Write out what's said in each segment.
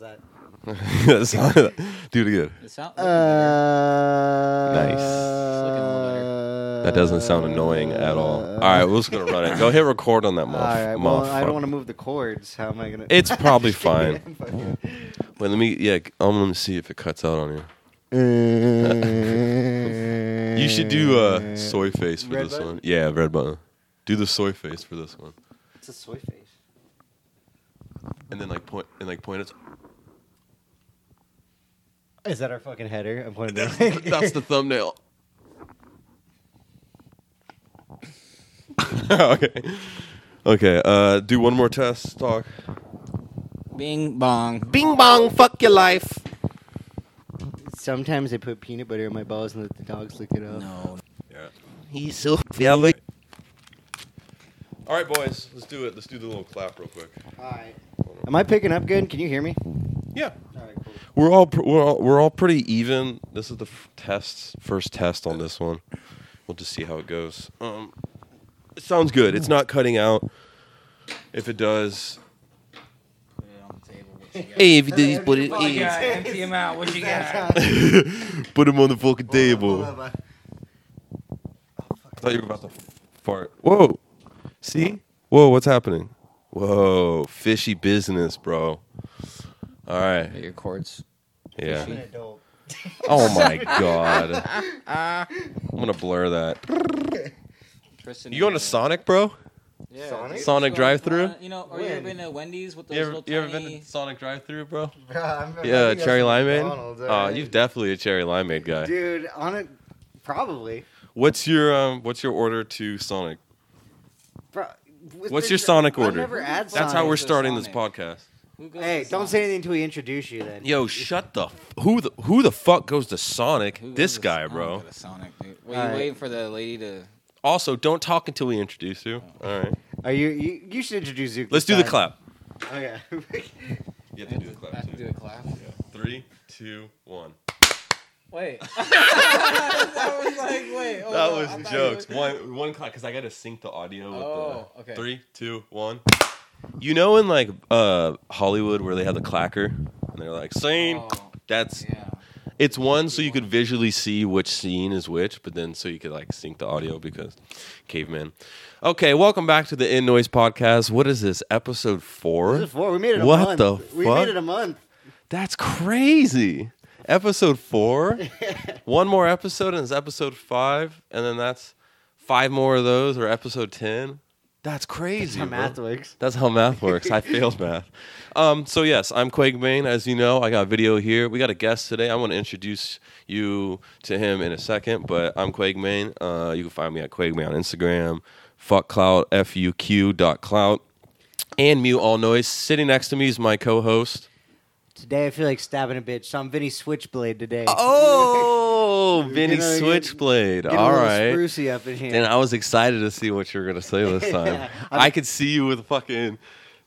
was that? Do it again. Nice. That doesn't sound annoying at all. All right, we're just going to run it. Go hit record on that muff. All right, well, I don't want to move the cords. How am I going to... It's probably fine. Wait, let me... Yeah, let me see if it cuts out on you. You should do soy face for red this button? One. Yeah, red button. Do the soy face for this one. It's a soy face. And then point it. Is that our fucking header? I'm pointing at that. That's the thumbnail. Okay. Okay, do one more test talk. Bing bong. Bing bong, fuck your life. Sometimes I put peanut butter in my balls and let the dogs lick it up. No. Yeah. He's so failing. All right, boys, let's do it. Let's do the little clap real quick. All right. Am I picking up good? Can you hear me? Yeah. All right, cool. We're all pretty even. This is the first test on this one. We'll just see how it goes. It sounds good. It's not cutting out. If it does. Put it on the table. What you got? Hey, if it does, put it. Empty him out. What you got? Put him on the fucking table. I thought you were about to fart. Whoa. See? Whoa, what's happening? Whoa, fishy business, bro. All right. Your cords. Yeah. Fishy. Oh, my God. I'm going to blur that. You going to Sonic, bro? Yeah. Sonic drive-thru? You ever been to Wendy's with those little tiny... You ever been to Sonic drive-thru, bro? Yeah, cherry limeade? Right. You're definitely a cherry limeade guy. Dude, on it, probably. What's your order to Sonic? Bro, what's your Sonic order? Never add Sonic. That's how we're starting this podcast. Hey, don't say anything until we introduce you then. Yo, shut the... Who the fuck goes to Sonic? This guy, bro. Sonic, dude. Were you waiting for the lady to... Also, don't talk until we introduce you. Oh. All right. Are you should introduce Zouko. Let's do the clap. Oh, yeah. You have to do the clap, too. I have to do a clap? Yeah. 3, 2, 1. Wait. That was like, wait. Oh, that was jokes. One clap, because I got to sync the audio with the... Okay. 3, 2, 1... You know in like Hollywood where they have the clacker and they're like scene. That's it's one so you could visually see which scene is which, but then so you could like sync the audio because caveman. Okay, welcome back to the In Noise podcast. What is this? Episode 4? This is 4. We made it a month. What the fuck? We made it a month. That's crazy. Episode 4. One more episode and it's episode 5, and then that's 5 more of those or episode 10. That's crazy. That's how math works. That's how math works. I failed math. So, yes, I'm Qwaigmane. As you know, I got a video here. We got a guest today. I want to introduce you to him in a second, but I'm Qwaigmane. You can find me at Qwaigmane on Instagram, fuckcloud, fuq.cloud, and mute all noise. Sitting next to me is my co-host. Today, I feel like stabbing a bitch, so I'm Vinny Switchblade today. Oh, Vinny Switchblade. Get all right. Sprucey up in here. And I was excited to see what you were going to say this time. Yeah, I could see you with fucking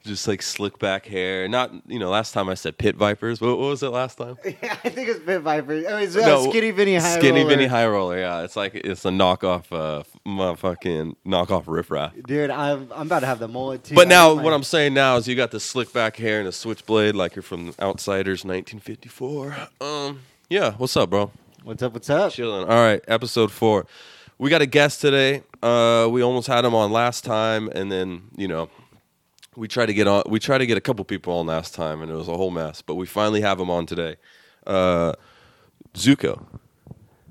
just like slick back hair. Not, last time I said pit vipers. What was it last time? Yeah, I think it's pit vipers. Oh, it's Skinny Vinny High Roller. Skinny Vinny High Roller, yeah. It's like, it's a knockoff, knockoff riffraff. Dude, I'm about to have the mullet too. But now, what I'm saying now is you got the slick back hair and a switchblade like you're from Outsiders 1954. Yeah, what's up, bro? What's up? Chilling. All right, episode 4. We got a guest today. We almost had him on last time, and then, we tried to get a couple people on last time, and it was a whole mess. But we finally have him on today. Zouko,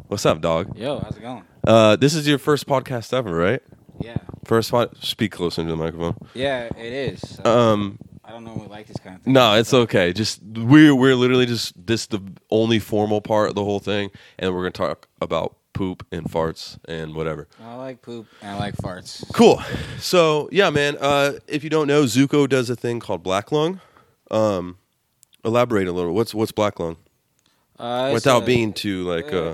what's up, dog? Yo, how's it going? This is your first podcast ever, right? Yeah. First podcast. Speak closer to the microphone. Yeah, it is. I don't normally like this kind of thing. No, it's okay. Just we're literally just this the only formal part of the whole thing, and we're gonna talk about poop and farts and whatever. I like poop and I like farts. Cool. So, yeah, man, if you don't know, Zouko does a thing called Black Lung. Elaborate a little. What's Black Lung? Without being too, cliche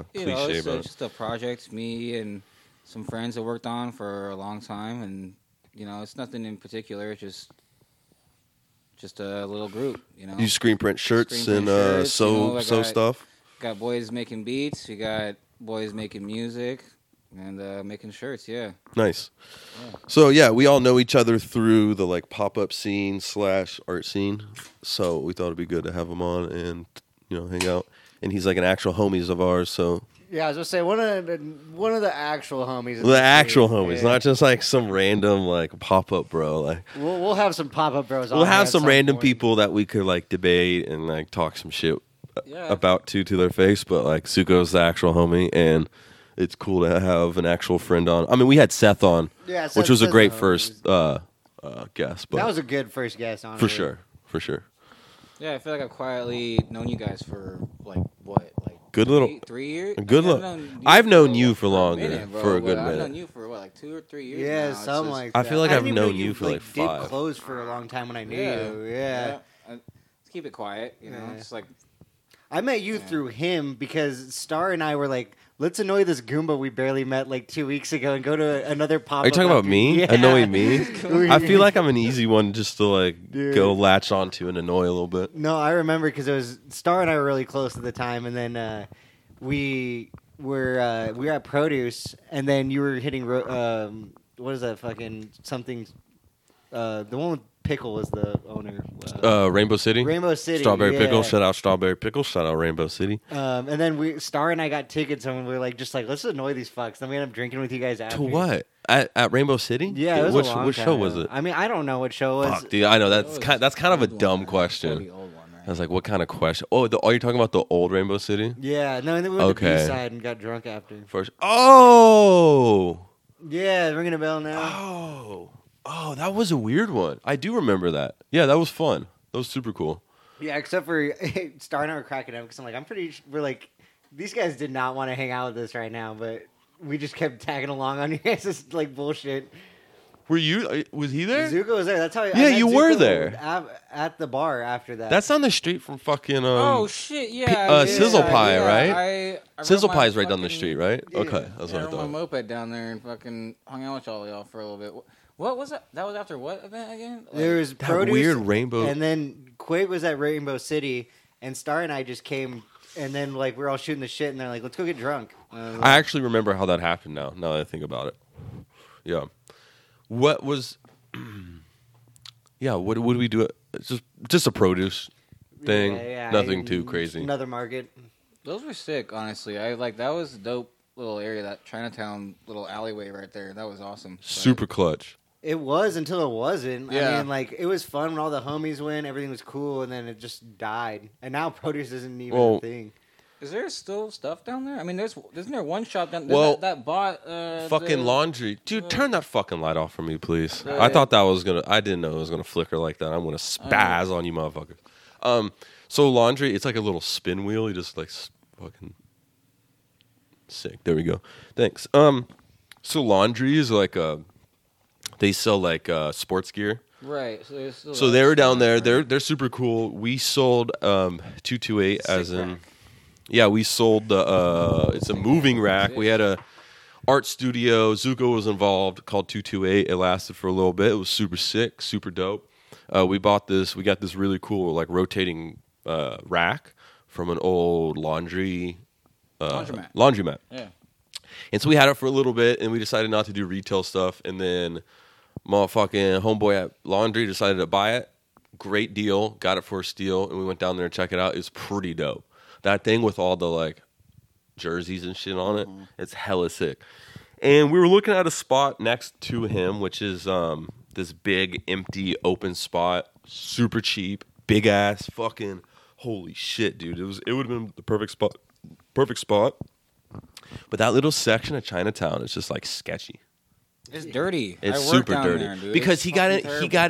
about it. It's just a project me and some friends have worked on for a long time, and, it's nothing in particular. It's just a little group, You screen print shirts stuff. Got boys making beats. We got boys making music, and making shirts. Yeah. Nice. Yeah. So yeah, we all know each other through the like pop-up scene / art scene. So we thought it'd be good to have him on and, you know, hang out. And he's like an actual homies of ours. So yeah, I was gonna say one of the actual homies. The actual homies, yeah. Not just like some random like pop-up bro. Like we'll have some pop-up bros. We'll have some random people that we could like debate and like talk some shit. Yeah. About to their face, but like Zuko's the actual homie, and it's cool to have an actual friend on. I mean, we had Seth on, yeah, which was a great first guest. But that was a good first guest, honestly. For sure. Yeah, I feel like I've quietly known you guys for like what, like good little 3 years. Good look. I've known you for longer, for a good minute. I've known you for what, like 2 or 3 years. Yeah, now. Something just, like that. I feel like I've known you for like 5. Did clothes for a long time when I knew you. Yeah. Let's keep it quiet, you know. Just like. I met you through him because Star and I were like, let's annoy this Goomba we barely met like 2 weeks ago and go to another pop-up. Are you talking about me? Yeah. Annoying me? I feel like I'm an easy one just to like go latch onto and annoy a little bit. No, I remember because it was Star and I were really close at the time, and then we were at Produce, and then you were hitting what is that fucking something? The one with Pickle was the owner. Rainbow City. Strawberry Pickle. Shout out Strawberry Pickle. Shout out Rainbow City. And then Star and I got tickets, and we were like, just like, let's annoy these fucks. Then we ended up drinking with you guys after. To what? At Rainbow City? Yeah. It was which show was it? I mean, I don't know what show it was. Fuck, dude, I know that's kind of a dumb question. I was like, what kind of question? Oh, you're talking about the old Rainbow City? Yeah. No, and then we went to the B side and got drunk after. First. Oh. Yeah, ringing a bell now. Oh, that was a weird one. I do remember that. Yeah, that was fun. That was super cool. Yeah, except for Star and I were cracking up because I'm like, we're like, these guys did not want to hang out with us right now, but we just kept tagging along on you guys. It's like bullshit. Was he there? Zouko was there. That's how. Yeah, you were there at the bar after that. That's on the street from fucking. Oh shit! Yeah, Sizzle Pie, right? I Sizzle Pie is right down the street, right? Yeah. Okay, that's what I thought. I rode my moped down there and fucking hung out with all y'all for a little bit. What was that? That was after what event again? Like, there was Produce, that weird Rainbow, and then Qwaig was at Rainbow City, and Star and I just came, and then like we were all shooting the shit, and they're like, "Let's go get drunk." I actually remember how that happened now that I think about it. Yeah, what was? Yeah, what would we do? It's just a Produce thing, nothing too crazy. Another market. Those were sick, honestly. That was dope. Little area, that Chinatown little alleyway right there. That was awesome. Super clutch. It was until it wasn't. Yeah. I mean, like, it was fun when all the homies went. Everything was cool, and then it just died. And now Produce isn't even a thing. Is there still stuff down there? I mean, isn't there one shop down there that bought... fucking Laundry. Dude, turn that fucking light off for me, please. I thought that was going to... I didn't know it was going to flicker like that. I'm going to spaz on you, motherfucker. So Laundry, it's like a little spin wheel. You just, like, fucking... Sick. There we go. Thanks. So Laundry is like they sell like sports gear. Right. So they were down there. Right? They're super cool. We sold 228 as in rack. Yeah, we sold the it's a moving rack. We had a art studio. Zouko was involved called 228. It lasted for a little bit. It was super sick, super dope. We got this really cool like rotating rack from an old laundromat. Yeah. And so we had it for a little bit, and we decided not to do retail stuff. And then motherfucking homeboy at Laundry decided to buy it. Great deal. Got it for a steal, and we went down there and checked it out. It was pretty dope. That thing with all the, like, jerseys and shit on it, it's hella sick. And we were looking at a spot next to him, which is this big, empty, open spot. Super cheap. Big ass. Fucking holy shit, dude. It would have been the perfect spot. But that little section of Chinatown is just like sketchy. It's dirty. It's super dirty there, dude. Because he got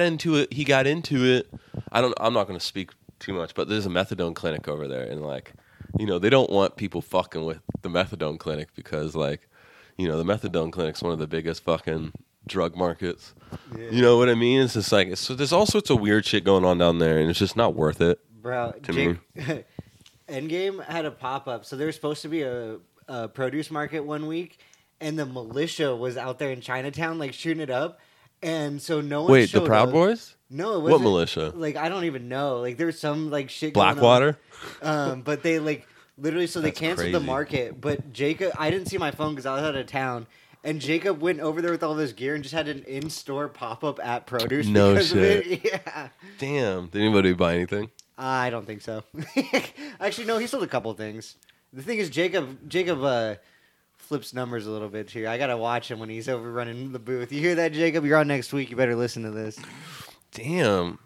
into it. I'm not going to speak too much, but there's a methadone clinic over there, and like, you know, they don't want people fucking with the methadone clinic because, like, you know, the methadone clinic's one of the biggest fucking drug markets. Yeah. You know what I mean? It's just like so there's all sorts of weird shit going on down there, and it's just not worth it. Bro, me. Endgame had a pop-up, so there was supposed to be a produce market one week, and the militia was out there in Chinatown, like, shooting it up, and so no one showed up. Wait, the Proud Boys? No, it wasn't. What militia? Like, I don't even know. Like, there was some, like, shit going on. Blackwater? But they, like, Literally, so that's they canceled crazy. The market, but Jacob, I didn't see my phone because I was out of town, and Jacob went over there with all this gear and just had an in-store pop-up at Produce. No because shit. Of it. Yeah. Damn. Did anybody buy anything? I don't think so. Actually, no, he sold a couple things. The thing is, Jacob flips numbers a little bit here. I got to watch him when he's over running the booth. You hear that, Jacob? You're on next week. You better listen to this. Damn.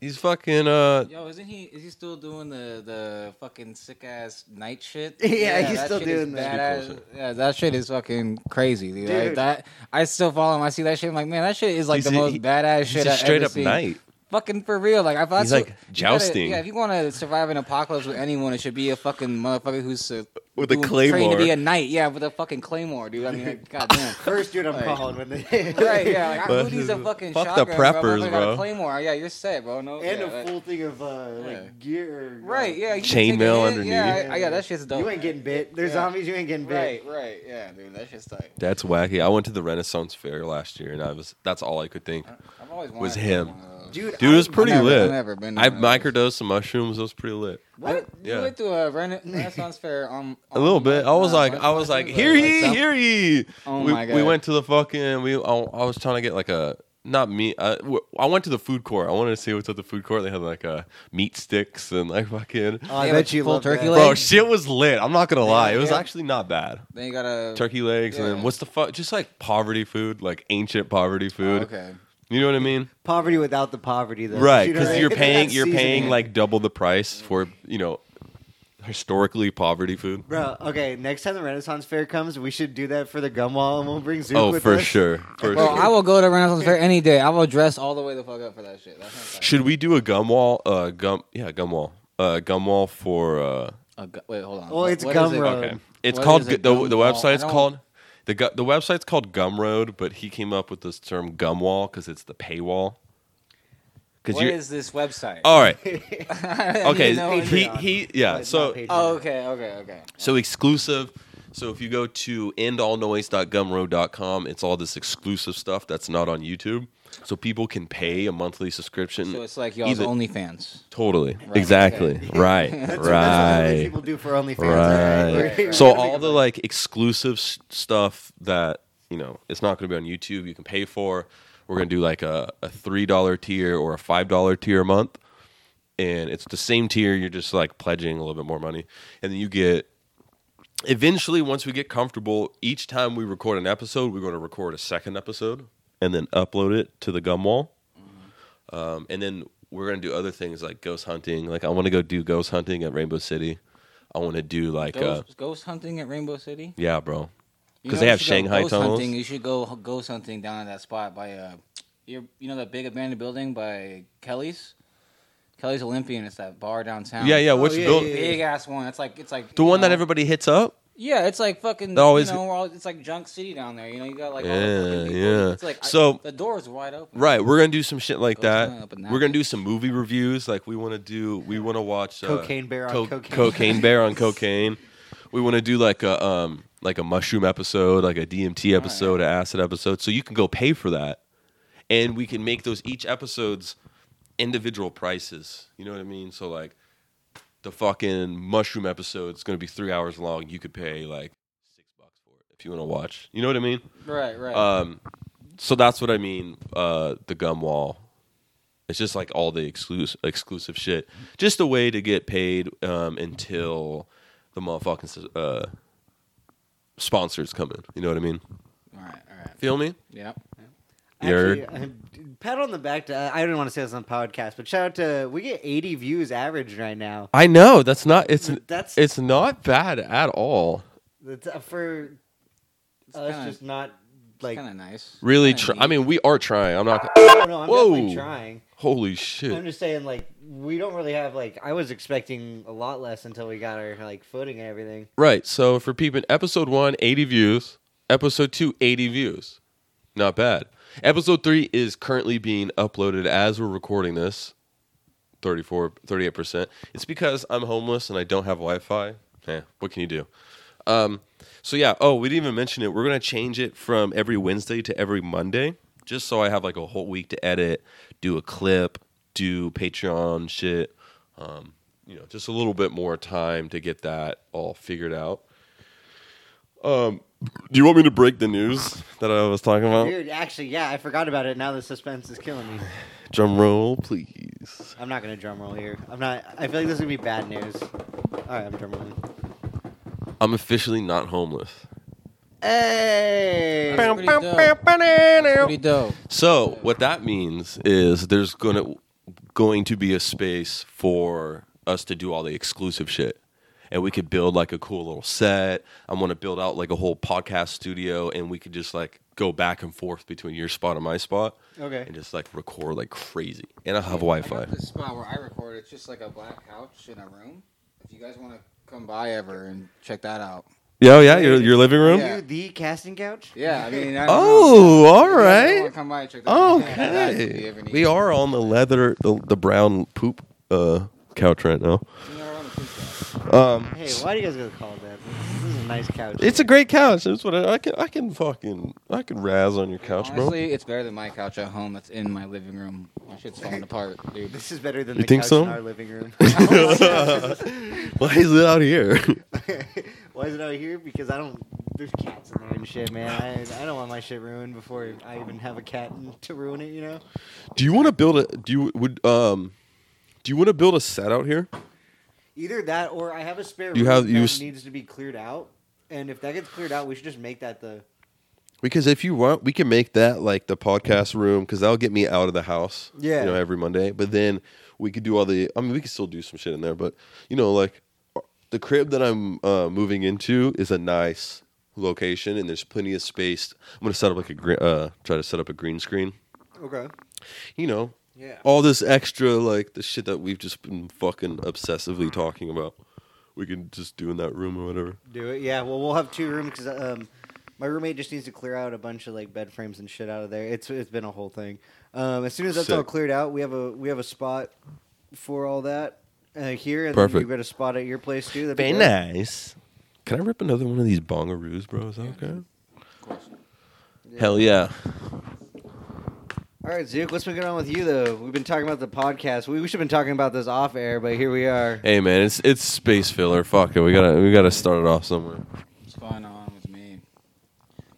He's fucking Yo, is he still doing the fucking sick ass night shit? Yeah, he's still doing that. Yeah, that shit is fucking crazy, dude. Like, that I still follow him. I see that shit. I'm like, man, that shit is like the most badass shit I've ever seen. Straight up night. Fucking for real. Like, he's like jousting. Yeah, if you want to survive an apocalypse with anyone, it should be a fucking motherfucker who's with a claymore. Trained to be a knight. Yeah, with a fucking claymore, dude. I mean, like, goddamn. First dude I'm like, calling when they right, yeah. Like, who needs a fucking fuck shotgun, the preppers, bro. Got a claymore. Yeah, you're set, bro. No, and yeah, a full thing of like gear. Right, yeah. Chainmail underneath. Yeah, that shit's dope. You ain't getting bit. There's zombies, you ain't getting bit. Right, yeah, dude. That shit's tight. That's wacky. I went to the Renaissance Fair last year, and that's all I could think. I've always wanted was him. Dude, it was pretty lit. I microdosed some mushrooms. It was pretty lit. What? Yeah. You went to a Renaissance Fair on a little bit. I was like, hear ye. Oh my god. We went to the fucking. I was trying to get like a not meat. I went to the food court. I wanted to see what's at the food court. They had like meat sticks and like fucking. Oh, I bet you full turkey legs. Bro, shit was lit. I'm not gonna lie. It was actually not bad. Then you got a turkey legs and then what's the fuck? Just like poverty food, like ancient poverty food. Oh, okay. You know what I mean? Poverty without the poverty, though. Right, because you're paying like double the price for, you know, historically poverty food. Bro, okay, next time the Renaissance Fair comes, we should do that for the Gumwall, and we'll bring Zook with us. Oh, for sure. Bro, I will go to Renaissance Fair any day. I will dress all the way the fuck up for that shit. Should we do a Gumwall? Gumwall. Gumwall for... Wait, hold on. Well, it's Gumroad. Okay. It's called... The website's called... The website's called Gumroad, but he came up with this term Gumwall because it's the paywall. What is this website? All right. Okay. Okay. So exclusive. So if you go to endallnoise.gumroad.com, it's all this exclusive stuff that's not on YouTube. So people can pay a monthly subscription. So it's like y'all's OnlyFans. Totally. Right. Exactly. Okay. Right. That's what people do for OnlyFans. Right. Right. So all the like exclusive stuff that, you know, it's not going to be on YouTube, you can pay for. We're going to do like a $3 tier or a $5 tier a month. And it's the same tier. You're just like pledging a little bit more money. And then you get... Eventually, once we get comfortable, each time we record an episode, we're going to record a second episode and then upload it to the Gumwall. Mm-hmm. And then we're going to do other things like ghost hunting. Like, I want to go do ghost hunting at Rainbow City. I want to do like... Ghost hunting at Rainbow City? Yeah, bro. Because they have Shanghai tunnels. You should go ghost hunting down at that spot by... you know that big abandoned building by Kelly's? Kelly's Olympian. It's that bar downtown. Yeah. Which building? Big-ass one. It's like the one that everybody hits up? Yeah, it's like fucking, always, you know, it's like junk city down there. You know, you got like all the fucking people. Yeah. It's like, the door's wide open. Right, we're going to do some shit like that. We're going to do some movie reviews. Like, we want to watch... Cocaine Bear on Cocaine. We want to do like a mushroom episode, like a DMT episode, an acid episode. So you can go pay for that. And we can make those each episode's individual prices, you know what I mean? So like the fucking mushroom episode is going to be 3 hours long. You could pay like $6 for it if you want to watch. You know what I mean? Right. So that's what I mean. The Gumwall. It's just like all the exclusive shit. Just a way to get paid until the motherfucking sponsors come in. You know what I mean? All right. Feel me? Yeah. Actually, pat on the back to, I didn't want to say this on podcast, but shout out to, we get 80 views average right now. I know, it's not bad at all. It's just not like kind of nice. Really, I mean, we are trying. I'm not. No, I'm definitely trying. Holy shit! I'm just saying, like, we don't really have like. I was expecting a lot less until we got our like footing and everything. Right. So for people, episode 1, 80 views. Episode 2, 80 views. Not bad. Episode 3 is currently being uploaded as we're recording this, 38%. It's because I'm homeless and I don't have Wi-Fi. What can you do? We didn't even mention it. We're going to change it from every Wednesday to every Monday, just so I have like a whole week to edit, do a clip, do Patreon shit, just a little bit more time to get that all figured out. Do you want me to break the news that I was talking about? Dude, actually, yeah, I forgot about it. Now the suspense is killing me. Drum roll, please. I'm not going to drum roll here. I feel like this is going to be bad news. All right, I'm drum rolling. I'm officially not homeless. Hey! That's pretty dope. So, what that means is there's going to be a space for us to do all the exclusive shit. And we could build, like, a cool little set. I'm going to build out, like, a whole podcast studio, and we could just, like, go back and forth between your spot and my spot. Okay. And just, like, record like crazy. And I'll have Wi-Fi. This spot where I record, it's just, like, a black couch in a room. If you guys want to come by ever and check that out. Oh, yeah? Your living room? Yeah. The casting couch? Yeah. I mean, I don't know. All right. Come by and check that out. Okay. We are on the leather, the brown poop couch right now. Hey, why do you guys gotta call it that? This is a nice couch. It's a great couch. That's what I can razz on your couch, bro. Honestly, it's better than my couch at home. That's in my living room. My shit's falling apart, dude. This is better than the couch in our living room. Why is it out here? Why is it out here? Because there's cats in there and shit, man. I don't want my shit ruined before I even have a cat to ruin it, you know? Do you want to build a set out here? Either that or I have a spare room that needs to be cleared out. And if that gets cleared out, we should just make that the... Because if you want, we can make that like the podcast room because that'll get me out of the house every Monday. But then we could do we could still do some shit in there. But, like the crib that I'm moving into is a nice location and there's plenty of space. I'm going to set up try to set up a green screen. Okay. Yeah. All this extra, like, the shit that we've just been fucking obsessively talking about. We can just do in that room or whatever. Do it, yeah. Well, we'll have two rooms because my roommate just needs to clear out a bunch of, like, bed frames and shit out of there. It's been a whole thing. As soon as that's all cleared out, we have a spot for all that here. And perfect. You've got a spot at your place, too. That'd be nice. Can I rip another one of these bongaroos, bro? Is that okay? Of course. Yeah. Hell yeah. All right, Zook, what's been going on with you, though? We've been talking about the podcast. We should have been talking about this off air, but here we are. Hey, man, it's space filler. Fuck it. We gotta start it off somewhere. What's going on with me?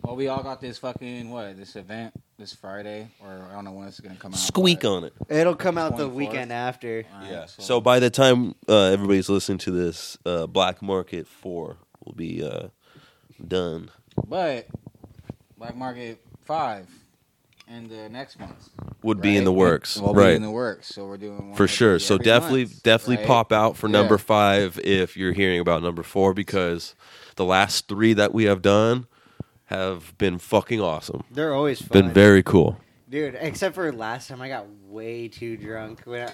Well, we all got this fucking, this event this Friday, or I don't know when it's going to come out. Squeak on it. It'll come out 24th? The weekend after. Right, yeah. So by the time everybody's listening to this, Black Market 4 will be done. But Black Market 5. And the next month would be in the works. We'll be in the works, so we're doing one for sure. So definitely pop out for number 5 if you're hearing about number 4 because the last 3 that we have done have been fucking awesome. They're always fun. Been very cool, dude. Except for last time, I got way too drunk. Bro,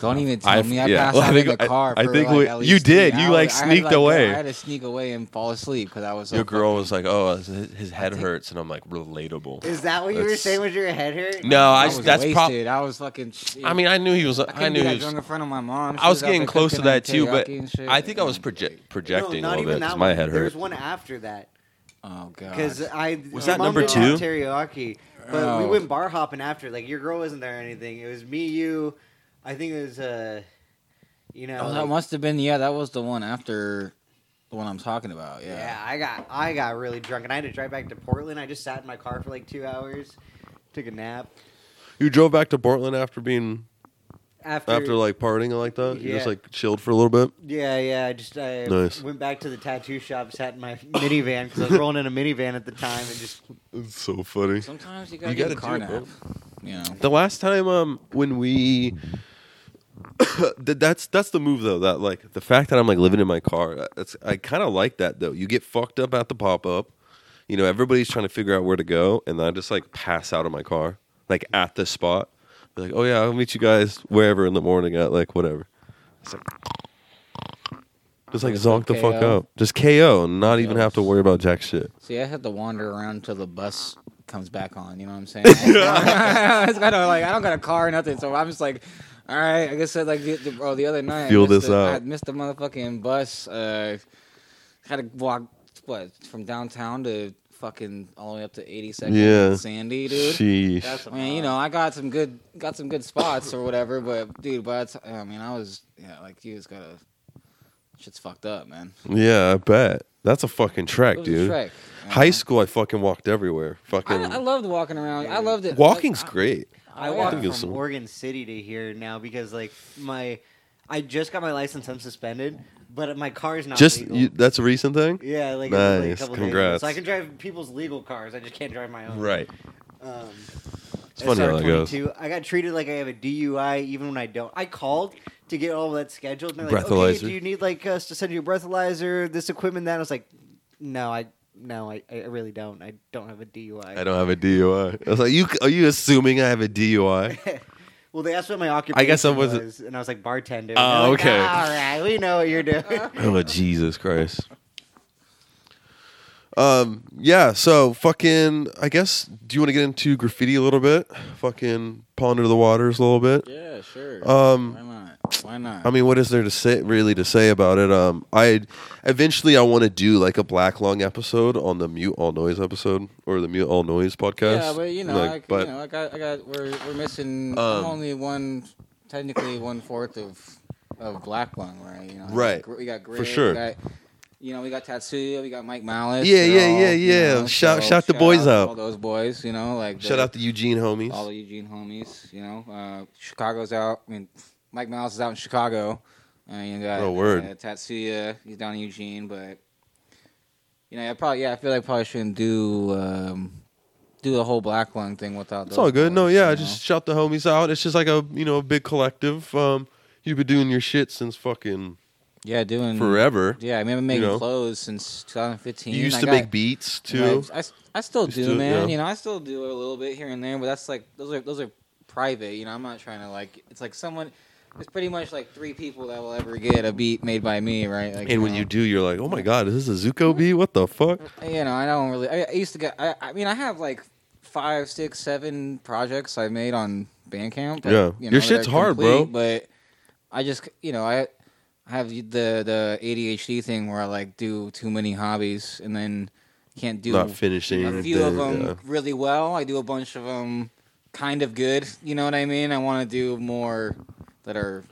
don't even tell me. I passed out in the car. I think you did. You sneaked away. I had to sneak away and fall asleep because I was. Your girl was like, "Oh, his head hurts," and I'm like, "Relatable." Is that what you were saying? Was your head hurt? No, that's probably. I was fucking. Shit. I mean, I knew he was. I knew he was drunk in front of my mom. I was getting close to that too, but I think I was projecting a little bit because my head hurt. There was one after that. Oh god! Because I was that number 2 teriyaki. But we went bar hopping after. Like, your girl wasn't there or anything. It was me, you. I think it was, Oh, that must have been, that was the one after the one I'm talking about, yeah. Yeah, I got really drunk, and I had to drive back to Portland. I just sat in my car for, 2 hours, took a nap. You drove back to Portland after being... After partying and like that? Yeah. You just, chilled for a little bit? Yeah. I nice. Went back to the tattoo shop, sat in my minivan, because I was rolling in a minivan at the time, and just... It's so funny. Sometimes you gotta get a car nap. The last time when we... that's the move, though, that, the fact that I'm, living in my car, I kind of like that, though. You get fucked up at the pop-up, everybody's trying to figure out where to go, and I just, pass out of my car, at the spot. Like, oh yeah, I'll meet you guys wherever in the morning at whatever. It's zonk the fuck out. Just KO and not even have to worry about jack shit. See, I had to wander around till the bus comes back on, you know what I'm saying? I don't got a car or nothing, so I'm just all right, I guess the other night I missed the motherfucking bus. Had to walk from downtown to fucking all the way up to 82nd and Sandy, dude. Sheesh. I mean, you know, I got some good spots or whatever, but dude, you just gotta. Shit's fucked up, man. Yeah, I bet. That's a fucking trek, dude. Trek, high school, I fucking walked everywhere. I loved walking around. I loved it. Walking's great. I walked from Oregon City to here now because, like, I just got my license. I'm suspended, but my car is not legal. That's a recent thing? Yeah, like, nice. Like a couple days. So I can drive people's legal cars. I just can't drive my own. Right. It's funny how that goes. I got treated like I have a DUI even when I don't. I called to get all that scheduled. And they're like, okay, do you need like us to send you a breathalyzer, this equipment, that? I was like, no, I really don't. I don't have a DUI. I was like, are you assuming I have a DUI? Well, they asked what my occupation was, and I was like, bartender. Oh, like, okay. All right, we know what you're doing. Oh, Jesus Christ. Yeah, so fucking, I guess, do you want to get into graffiti a little bit? Fucking ponder the waters a little bit? Yeah, sure. Why not? I mean, what is there to say about it? I want to do like a Black Lung episode on the Mute All Noise episode or the Mute All Noise podcast. Yeah, but you know, we're missing only one fourth of Black Lung, right? You know, right. We got Grit, for sure. We got Tatsuya, we got Mike Malice. Yeah. You know, shout the boys out. All those boys, you know, like shout out the Eugene homies. All the Eugene homies, you know. Chicago's out. I mean, Mike Malice is out in Chicago. You got Tatsuya, he's down in Eugene, but you know, I feel like I shouldn't do the whole Black Lung thing without those. It's all good. Boys, just shout the homies out. It's just like a big collective. You've been doing your shit since fucking doing forever. Yeah, I remember making clothes since 2015. You used to make beats too. You know, I still do, man. Yeah. You know, I still do a little bit here and there, but that's like those are private. You know, I'm not trying to like. It's like someone. It's pretty much like three people that will ever get a beat made by me, right? Like, and when you do, you're like, oh my god, is this a Zouko beat? What the fuck? You know, I don't really. I used to get. I have like 5, 6, 7 projects I made on Bandcamp. Yeah, your shit's hard, bro. But I just, I have the ADHD thing where I like do too many hobbies and then can't do not finishing a few of them really well. I do a bunch of them kind of good. You know what I mean? I want to do more that are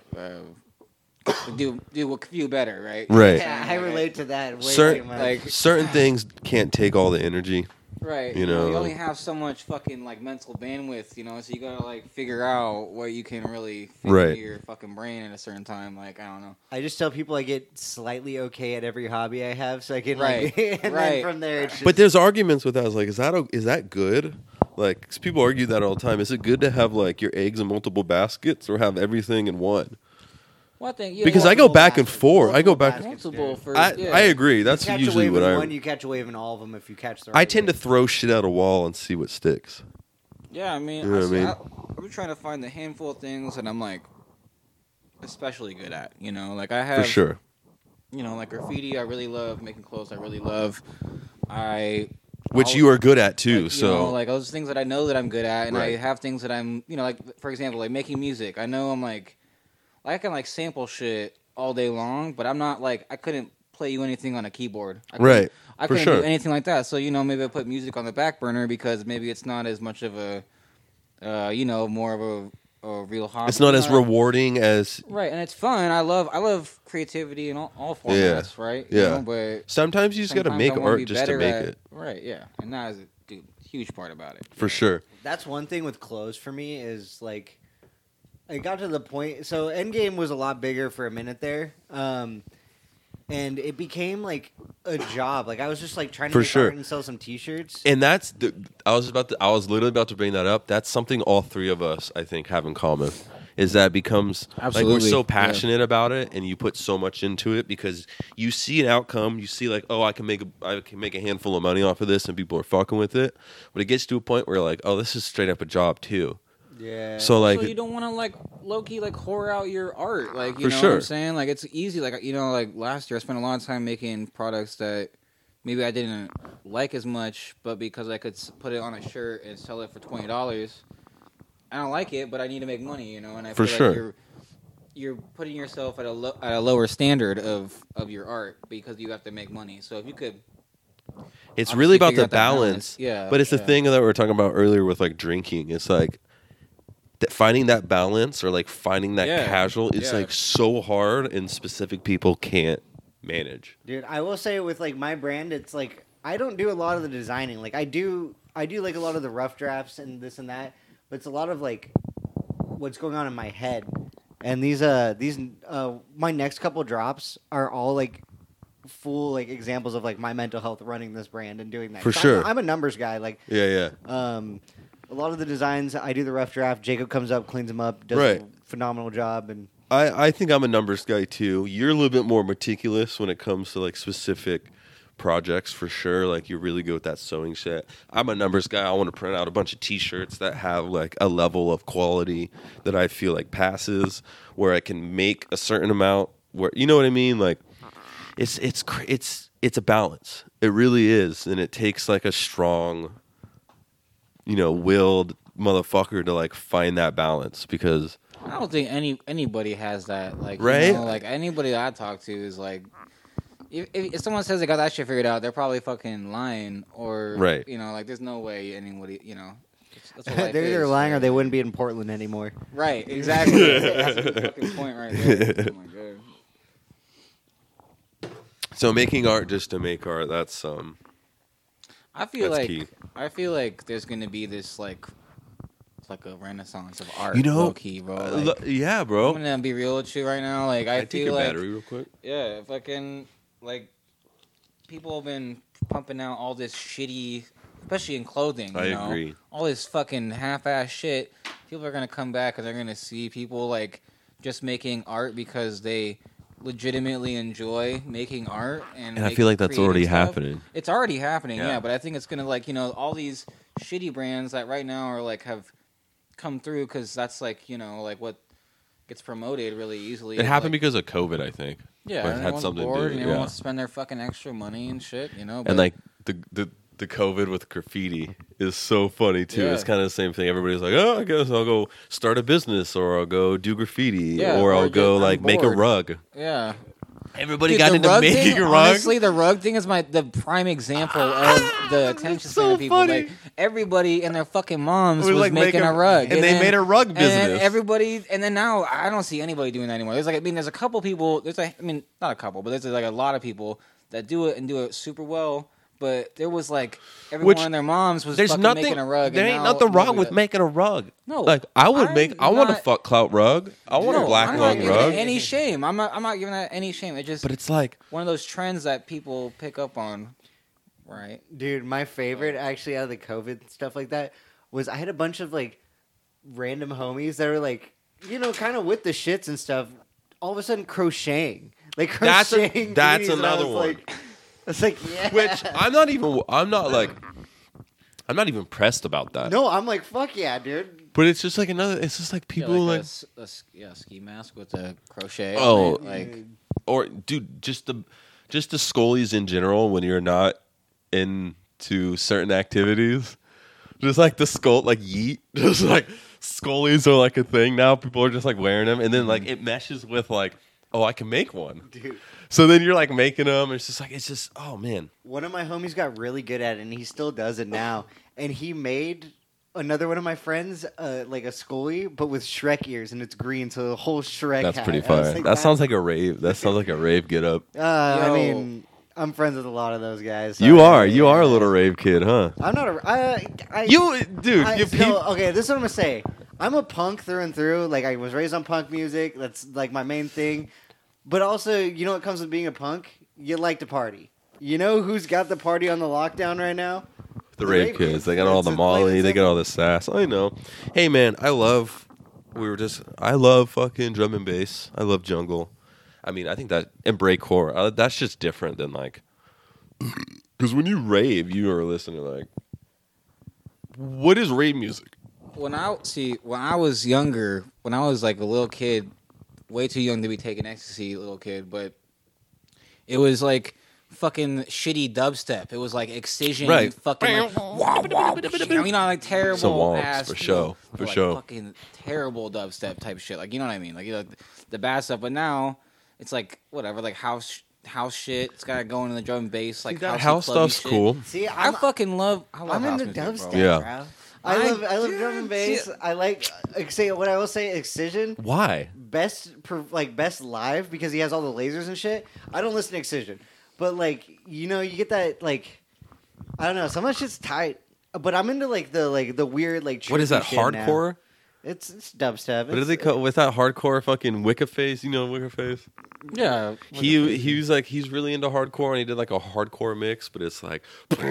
do a few better, right? Right. Yeah, I relate to that. Way too much. Like certain things can't take all the energy. Right. You only have so much fucking like mental bandwidth, you know, so you gotta like figure out what you can really fit into your fucking brain at a certain time. Like, I don't know. I just tell people I get slightly okay at every hobby I have, so I can then from there. It's just... But there's arguments with that. I was like, is that good? Like, 'cause people argue that all the time. Is it good to have like your eggs in multiple baskets or have everything in one? Well, because I go back and forth. I agree. That's usually what I... You catch a wave in all of them if you catch the right I tend wave. To throw shit at a wall and see what sticks. Yeah, I mean... I'm trying to find the handful of things that I'm, like, especially good at, you know? Like, I have... For sure. You know, like, graffiti, I really love. Making clothes, I really love. Which you are good at, too, like, so... You know, like, those things that I know that I'm good at, and I have things that I'm... You know, like, for example, like, making music. I know I'm, like... I can, like, sample shit all day long, but I'm not, like, I couldn't play you anything on a keyboard. I couldn't do anything like that. So, you know, maybe I put music on the back burner because maybe it's not as much of a, more of a real hobby. It's not as rewarding as... Right, and it's fun. I love creativity in all formats, right? You know, but sometimes you just got to make art just to make it. Right, yeah. And that is a huge part about it. For sure. That's one thing with clothes for me is, like... It got to the point... So, Endgame was a lot bigger for a minute there. And it became, like, a job. Like, I was just, like, trying to art and sell some T-shirts. And that's... I was literally about to bring that up. That's something all three of us, I think, have in common. Is that it becomes... Absolutely. Like, we're so passionate about it, and you put so much into it because you see an outcome. You see, like, oh, I can make a handful of money off of this, and people are fucking with it. But it gets to a point where, like, oh, this is straight up a job, too. Yeah. So like, you don't want to like low-key like whore out your art, like you know what I'm saying. Like it's easy, like you know, like last year I spent a lot of time making products that maybe I didn't like as much, but because I could put it on a shirt and sell it for $20, I don't like it, but I need to make money, you know. And I feel like you're putting yourself at a lower standard of your art because you have to make money. So if you could. It's really about the balance. Yeah, but it's the thing that we were talking about earlier with like drinking. It's like finding that balance or like finding that casual is like so hard, and specific people can't manage. Dude, I will say with like my brand, it's like I don't do a lot of the designing. Like I do like a lot of the rough drafts and this and that, but it's a lot of like what's going on in my head. And these my next couple drops are all like full like examples of like my mental health running this brand and doing that. For sure. I'm a numbers guy. Like a lot of the designs I do the rough draft. Jacob comes up, cleans them up, does a phenomenal job. And I think I'm a numbers guy too. You're a little bit more meticulous when it comes to like specific projects for sure. Like you really go with that sewing shit. I'm a numbers guy. I want to print out a bunch of t-shirts that have like a level of quality that I feel like passes, where I can make a certain amount, where, you know what I mean? Like it's a balance. It really is. And it takes like a strong, you know, willed motherfucker to like find that balance, because I don't think anybody has that. Like, right? You know, like anybody that I talk to is like, if someone says they got that shit figured out, they're probably fucking lying, or you know, like there's no way anybody, you know, that's what life they're either is, lying or they wouldn't be in Portland anymore. Right, exactly. That's the fucking point right there. Oh my god. So making art just to make art, that's key. I feel like there's gonna be this like a renaissance of art, you know, low key, bro. Like, yeah, bro. I'm gonna be real with you right now. Like I feel take like battery real quick. Yeah, fucking. Like, people have been pumping out all this shitty, especially in clothing, you know? I agree. All this fucking half-ass shit. People are going to come back and they're going to see people, like, just making art because they legitimately enjoy making art. And I feel like that's already happening. It's already happening, yeah. But I think it's going to, like, you know, all these shitty brands that right now are, like, have come through because that's, like, you know, like, what gets promoted really easily. It happened like, because of COVID, I think. Yeah, everyone's bored and everyone wants to spend their fucking extra money and shit, you know? But and, like, the COVID with graffiti is so funny, too. Yeah. It's kind of the same thing. Everybody's like, oh, I guess I'll go start a business, or I'll go do graffiti, or I'll go, like, make a rug. Yeah. Everybody got into making a rug. Honestly, the rug thing is the prime example of the attention span of people. Funny. Like everybody and their fucking moms was like making a rug, and they made a rug business. And everybody, and then now I don't see anybody doing that anymore. There's like, I mean, there's a couple people. Not a couple, but there's like a lot of people that do it and do it super well. But there was like everyone and their moms was fucking making a rug. There ain't nothing wrong with making a rug. No, like I want a fuck clout rug. I want a Black Lung rug. Any shame? I'm not giving that any shame. It just. But it's like one of those trends that people pick up on, right? Dude, my favorite actually out of the COVID stuff like that was I had a bunch of like random homies that were like, you know, kind of with the shits and stuff. All of a sudden, crocheting. Like crocheting. That's another one. Like, it's like, yeah. Which I'm not even pressed about that. No, I'm like, fuck yeah, dude. But it's just like it's just like people a ski mask with a crochet. Oh, like, or dude, just the scullies in general when you're not into certain activities. Just like the skull, like yeet, just like scullies are like a thing now. People are just like wearing them, and then like it meshes with like, oh, I can make one. Dude. So then you're like making them. And it's just, oh man. One of my homies got really good at it, and he still does it now. And he made another one of my friends, like a scully, but with Shrek ears, and it's green. So the whole Shrek. That's pretty fire. Like, that sounds like a rave. That sounds like a rave get up. I mean, I'm friends with a lot of those guys. So you are a little rave kid, huh? I'm not a. Okay, this is what I'm gonna say. I'm a punk through and through. Like, I was raised on punk music. That's, like, my main thing. But also, you know what comes with being a punk? You like to party. You know who's got the party on the lockdown right now? The rave kids. They got all the Molly. They got all the sass. I know. Hey, man, I love fucking drum and bass. I love jungle. I mean, I think that, and breakcore. That's just different than, like, because when you rave, you are listening to, like, what is rave music? When I was younger, when I was like a little kid, way too young to be taking ecstasy, little kid, but it was like fucking shitty dubstep. It was like Excision, fucking like, wow, you know, like terrible some ass for show, for like show, fucking terrible dubstep type shit. Like, you know what I mean? Like, you know, like the bad stuff. But now it's like whatever, like house house shit. It's got to go into the drum and bass. Like, house stuff's cool. See, I fucking love. I'm into dubstep, bro. I love drum and bass. Yeah. I like Excision. Why? Best live because he has all the lasers and shit. I don't listen to Excision. But you get that some of that shit's tight. But I'm into the weird what is that, hardcore? Now. It's dubstep. What do they call with that hardcore fucking Wicca face? You know Wicca face? Yeah. He was he's really into hardcore and he did a hardcore mix, but it's like that's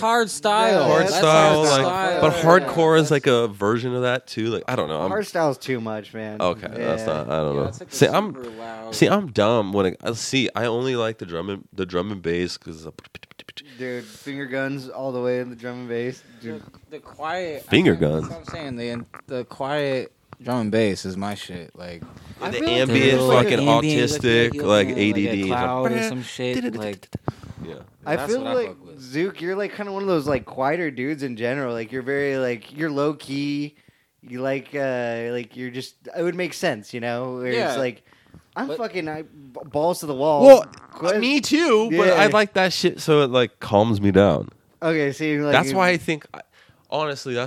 hard style. Yeah, hard style. But hardcore is a version of that too. I don't know. Hard style's too much, man. Okay, that's not. I don't know. That's I'm dumb when I only like the drum and bass because. Dude, finger guns all the way in the drum and bass. Dude. The quiet finger guns. That's what I'm saying, the quiet drum and bass is my shit. The ambient, fucking autistic, ADD, cloud or some shit. Yeah. I feel Zook, you're kind of one of those quieter dudes in general. You're very you're low key. You you're just. It would make sense, you know. Where it's I'm balls to the wall. Well, me too, but I like that shit so it calms me down. Okay, see. That's why I think, honestly, I'm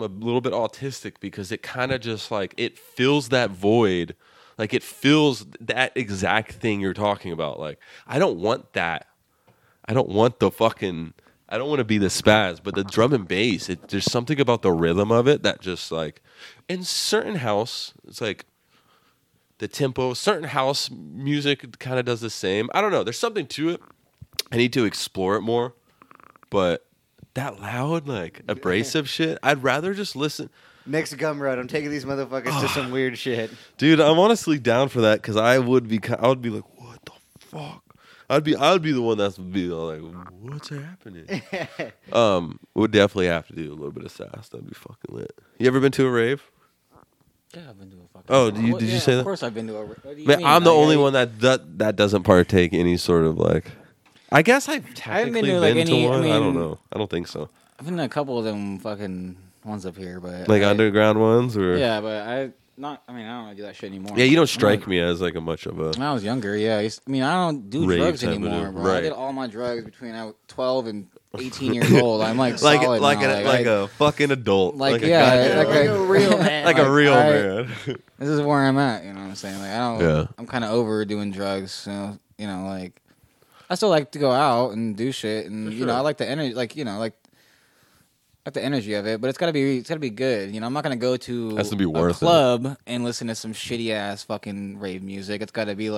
a little bit autistic because it kind of just it fills that void. It fills that exact thing you're talking about. I don't want that. I don't want the fucking, I don't want to be the spaz, but the drum and bass, there's something about the rhythm of it that just in certain house, it's the tempo, certain house music kind of does the same. I don't know. There's something to it. I need to explore it more. But that loud, abrasive shit, I'd rather just listen. Next Gumroad, I'm taking these motherfuckers to some weird shit. Dude, I'm honestly down for that because I would be like, what the fuck? I'd be the one that's be what's happening? Would definitely have to do a little bit of sass. That'd be fucking lit. You ever been to a rave? Yeah, I've been to a fucking. Oh, did you say that? Of course, I've been to a. Man, I'm the only one that does't partake any sort of I guess I've technically been to one. I don't know. I don't think so. I've been to a couple of them fucking ones up here, but underground ones, or yeah, but I don't really do that shit anymore. Yeah, you don't strike me as a much of a. When I was younger, yeah, I don't do drugs anymore, bro. Right. I did all my drugs between I was 12 and 18 years old. I'm solid now. A fucking adult. A real man. A real man. This is where I'm at. You know what I'm saying? I don't. Yeah. I'm kind of over doing drugs. So, I still like to go out and do shit, and sure. I like the energy. The energy of it, but it's gotta be good. I'm not gonna go to a club and listen to some shitty ass fucking rave music. It's gotta be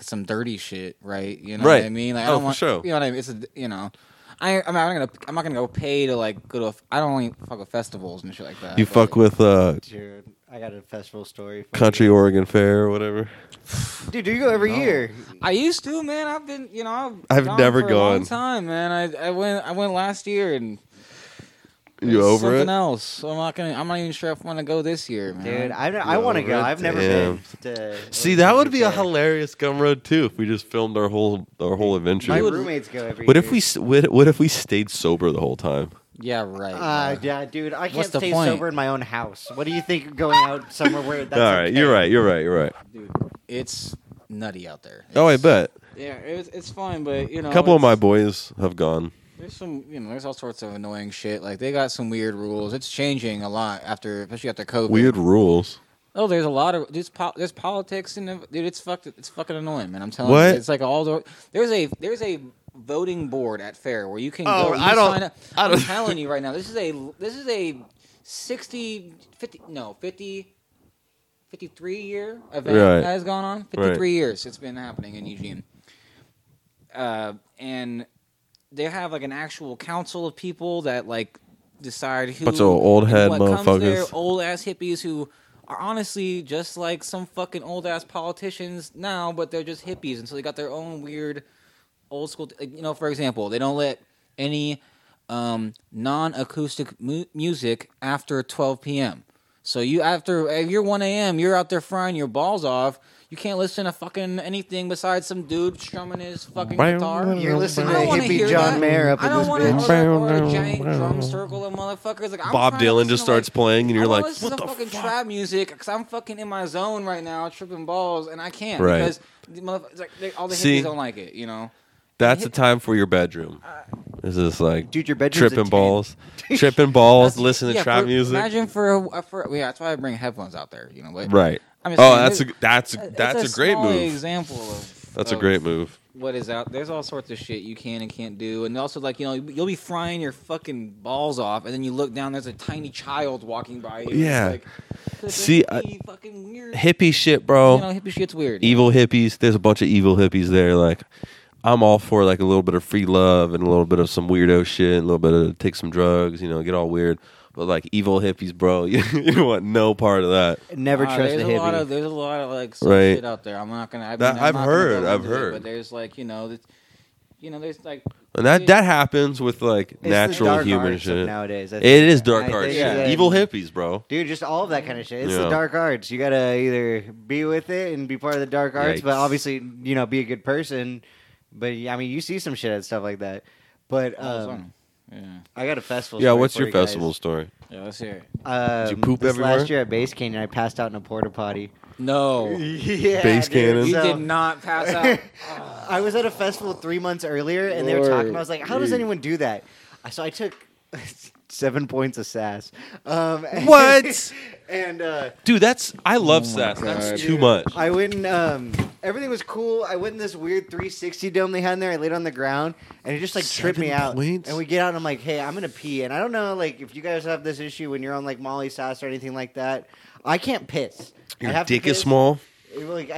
some dirty shit, right? You know what I mean? I don't want, for sure. You know what I mean? It's I'm not gonna go pay to go to. I don't only fuck with festivals and shit like that. You fuck with Dude, I got a festival story. Country Oregon Fair or whatever. Dude, do you go every year? I used to, man. I've been, I've never gone. A long time, man. I went last year and. You over something it? Something else. So I'm not even sure if I want to go this year, man. Dude, I want to go. I've never been. See, that would be a hilarious Gumroad too if we just filmed our whole adventure. My roommates go every. What if we stayed sober the whole time? Yeah, right. Yeah, dude, I can't stay sober in my own house. What do you think going out somewhere where? That's all right, okay? You're right. Dude, it's nutty out there. I bet. Yeah, it's fine, but a couple of my boys have gone. There's some, there's all sorts of annoying shit. They got some weird rules. It's changing a lot especially after COVID. Weird rules. Oh, there's a lot of there's politics and dude, it's fucking annoying, man. I'm telling you, it's all the. There's a voting board at fair where you can go. I'm telling you right now, this is a 53 year event that has gone on. 53 years it's been happening in Eugene, and. They have an actual council of people that decide who. Bunch of old head motherfuckers, old ass hippies who are honestly just some fucking old ass politicians now, but they're just hippies, and so they got their own weird old school. For example, they don't let any non acoustic music after 12 p.m. So you if you're 1 a.m., you're out there frying your balls off. You can't listen to fucking anything besides some dude strumming his fucking guitar. You're listening to hippie John Mayer up in this bitch. I don't want to a giant drum circle of motherfuckers. Like, Bob Dylan just starts playing, and you're like, what the fuck? I want to listen to fucking trap music because I'm fucking in my zone right now, tripping balls, and I can't because all the hippies don't like it, you know? That's the time for your bedroom. This is like dude, your bedroom's tripping balls, tripping balls, listening to trap music. Imagine that's why I bring headphones out there, you know? Right. That's a great move. Example of that's a great move. What is out? There's all sorts of shit you can and can't do, and also like you'll be frying your fucking balls off, and then you look down. There's a tiny child walking by. Yeah. Fucking weird. Hippie shit, bro. Hippie shit's weird. Evil hippies. There's a bunch of evil hippies there. Like, I'm all for like a little bit of free love and a little bit of some weirdo shit, a little bit of take some drugs, get all weird. But like evil hippies, bro, you want no part of that. Never trust the hippie. There's a lot of like shit out there. I'm not gonna. I've heard. But there's like there's like. And that happens with like natural human shit nowadays. It is dark art shit. Yeah. Evil hippies, bro. Dude, just all of that kind of shit. It's the dark arts. You gotta either be with it and be part of the dark arts, but obviously be a good person. But I mean, you see some shit and stuff like that. But. Yeah. I got a festival story. Yeah, what's your festival story? Yeah, let's hear it. Did you poop everywhere? Last year at Base Canyon, I passed out in a porta potty. No. Yeah, Base Canyon? You did not pass out. I was at a festival 3 months earlier, and they were talking. I was like, how does anyone do that? So I took 7 points of sass. What? And dude, I love sass. That's too much. I went and everything was cool. I went in this weird 360 dome they had in there. I laid on the ground and it just like tripped me out. And we get out and I'm like, hey, I'm gonna pee. And I don't know, like if you guys have this issue when you're on like Molly sass or anything like that. I can't piss. Your dick is small. Like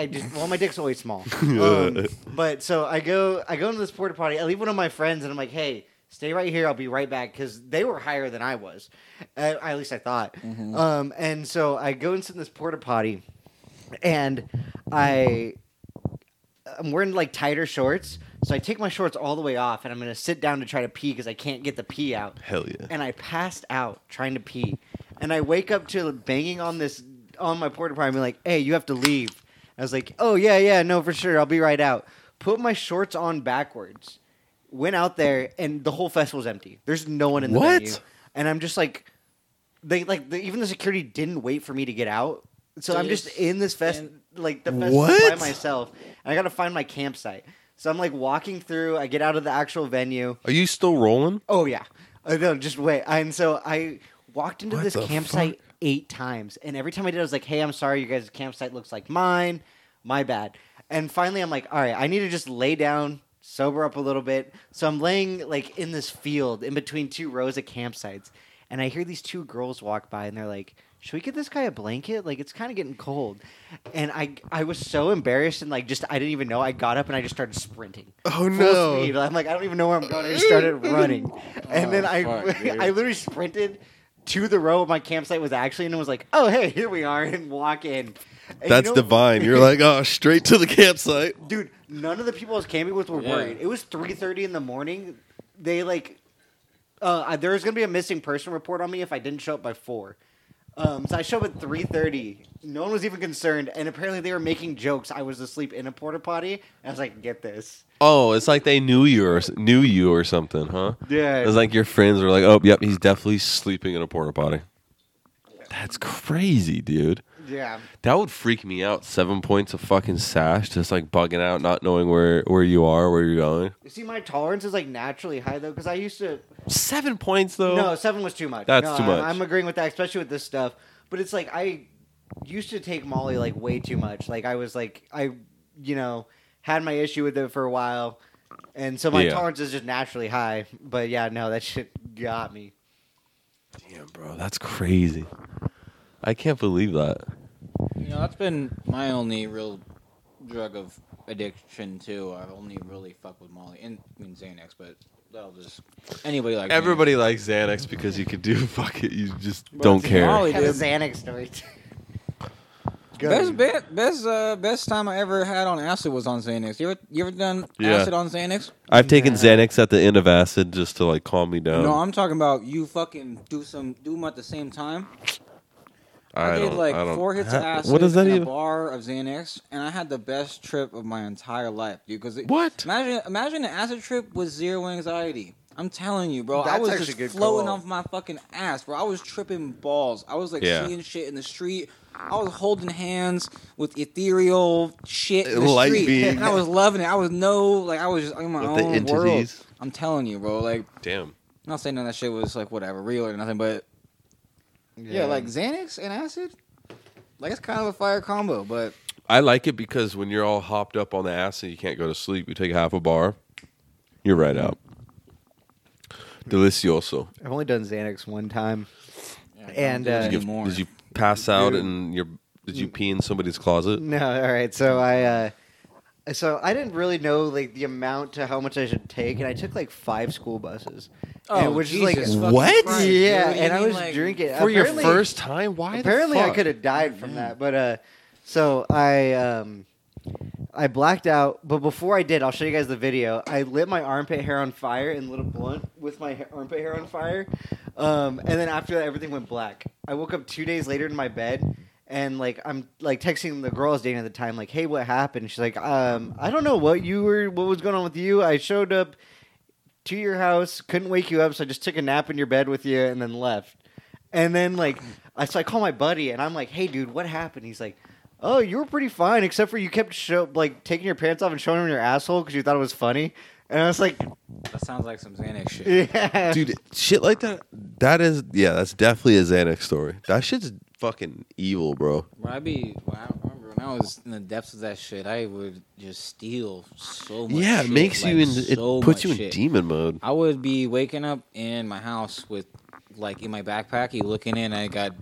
my dick's always small. But so I go into this porta potty. I leave one of my friends and I'm like, hey. Stay right here. I'll be right back because they were higher than I was. At least I thought. Mm-hmm. And so I go into this porta potty, and I'm wearing like tighter shorts. So I take my shorts all the way off, and I'm gonna sit down to try to pee because I can't get the pee out. Hell yeah! And I passed out trying to pee, and I wake up to banging on my porta potty, and be like, "Hey, you have to leave." I was like, "Oh yeah, no, for sure. I'll be right out." Put my shorts on backwards. Went out there, and the whole festival's empty. There's no one in the venue. And I'm just like, even the security didn't wait for me to get out. So I'm just in this festival by myself. And I got to find my campsite. So I'm like walking through. I get out of the actual venue. Are you still rolling? Oh, yeah. No, just wait. And so I walked into this campsite 8 times. And every time I did, I was like, hey, I'm sorry. You guys' campsite looks like mine. My bad. And finally, I'm like, all right, I need to just lay down. Sober up a little bit. So I'm laying like in this field in between 2 rows of campsites. And I hear these 2 girls walk by and they're like, should we get this guy a blanket? Like it's kind of getting cold. And I was so embarrassed and like just I didn't even know. I got up and I just started sprinting. Oh no. Speed. I'm like, I don't even know where I'm going. I just started running. And then I literally sprinted to the row of my campsite was actually and was like, oh hey, here we are, and walk in. And that's divine. You're like, oh, straight to the campsite. Dude, none of the people I was camping with were worried. It was 3:30 in the morning. They there was going to be a missing person report on me if I didn't show up by 4. So I showed up at 3:30. No one was even concerned. And apparently they were making jokes. I was asleep in a porta potty. And I was like, get this. Oh, it's like they knew you or something, huh? Yeah. It's like your friends were like, oh, yep, he's definitely sleeping in a porta potty. That's crazy, dude. Yeah. That would freak me out. 7 points of fucking sash, just like bugging out, not knowing where you are, where you're going. You see, my tolerance is like naturally high though, because I used to. 7 points though? No, 7 was too much. That's too much. I'm agreeing with that, especially with this stuff. But it's like I used to take Molly like way too much. Like I was like, I had my issue with it for a while. And so my tolerance is just naturally high. But yeah, no, that shit got me. Damn, bro, that's crazy. I can't believe that. That's been my only real drug of addiction, too. I've only really fucked with Molly. And, I mean, Xanax, but that'll just... Anybody likes Xanax. Everybody likes Xanax because you can do fuck it. You just don't care. I have a Xanax story, too. Best time I ever had on acid was on Xanax. You ever done acid on Xanax? I've taken Xanax at the end of acid just to, like, calm me down. No, I'm talking about you fucking do them at the same time. I did like four hits of acid a bar of Xanax, and I had the best trip of my entire life, dude. Because imagine an acid trip with zero anxiety. I'm telling you, bro. That's I was just floating off my fucking ass, bro. I was tripping balls. I was like seeing shit in the street. I was holding hands with ethereal shit in the street, and I was loving it. I was I was just in my own world. I'm telling you, bro. Like, damn. I'm not saying that shit was like whatever, real or nothing, but yeah like Xanax and acid, like it's kind of a fire combo. But I like it because when you're all hopped up on the acid, you can't go to sleep. You take half a bar, you're right out. Delicioso. I've only done Xanax one time, and did you pass out and did you pee in somebody's closet? No, all right. So I didn't really know like the amount to how much I should take, and I took like 5 school buses. Oh, which is like what? Christ, yeah, dude, and I was like, drinking for apparently, your first time. Why? Apparently, I could have died from that, but so I blacked out, but before I did, I'll show you guys the video. I lit my armpit hair on fire and lit a blunt with my armpit hair on fire. And then after that, everything went black. I woke up 2 days later in my bed, and like I'm like texting the girl I was dating at the time, like, "Hey, what happened?" She's like, "I don't know what was going on with you. I showed up to your house, couldn't wake you up, so I just took a nap in your bed with you and then left." And then like I call my buddy and I'm like, "Hey, dude, what happened?" He's like, "Oh, you were pretty fine, except for you kept taking your pants off and showing them your asshole because you thought it was funny." And I was like, "That sounds like some Xanax shit." Yeah. Dude, shit like that. That is, that's definitely a Xanax story. That shit's fucking evil, bro. I remember when I was in the depths of that shit, I would just steal so much. Yeah, it shit, makes you like, it puts you in demon mode. I would be waking up in my house with like in my backpack. You looking in, I got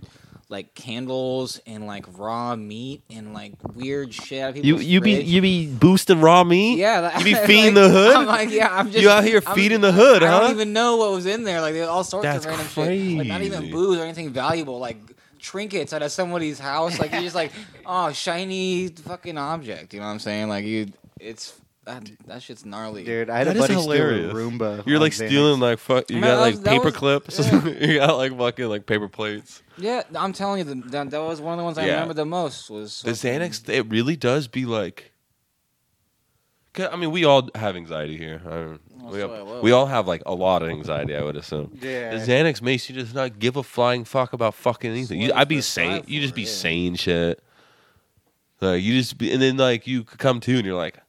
like candles and like raw meat and like weird shit out of people's fridge. You be boosting raw meat? Yeah. Like, you be feeding the hood? I'm like, yeah, I'm just... You out here feeding the hood, huh? I don't even know what was in there. Like, there's all sorts of random shit. Like, not even booze or anything valuable. Like, trinkets out of somebody's house. Like, you're just like, oh, shiny fucking object. You know what I'm saying? Like, it's... That shit's gnarly, dude. I had a buddy steal a Roomba. You're like stealing like fuck. You got like paper clips. Yeah. You got like fucking like paper plates. Yeah, I'm telling you, that was one of the ones I remember the most. Was the Xanax? It really does be like. I mean, we all have anxiety here. We all have like a lot of anxiety, I would assume. Yeah. The Xanax makes you just not give a flying fuck about fucking anything. I'd be sane. You just be saying shit. Like you just be, and then like you come to and you're like.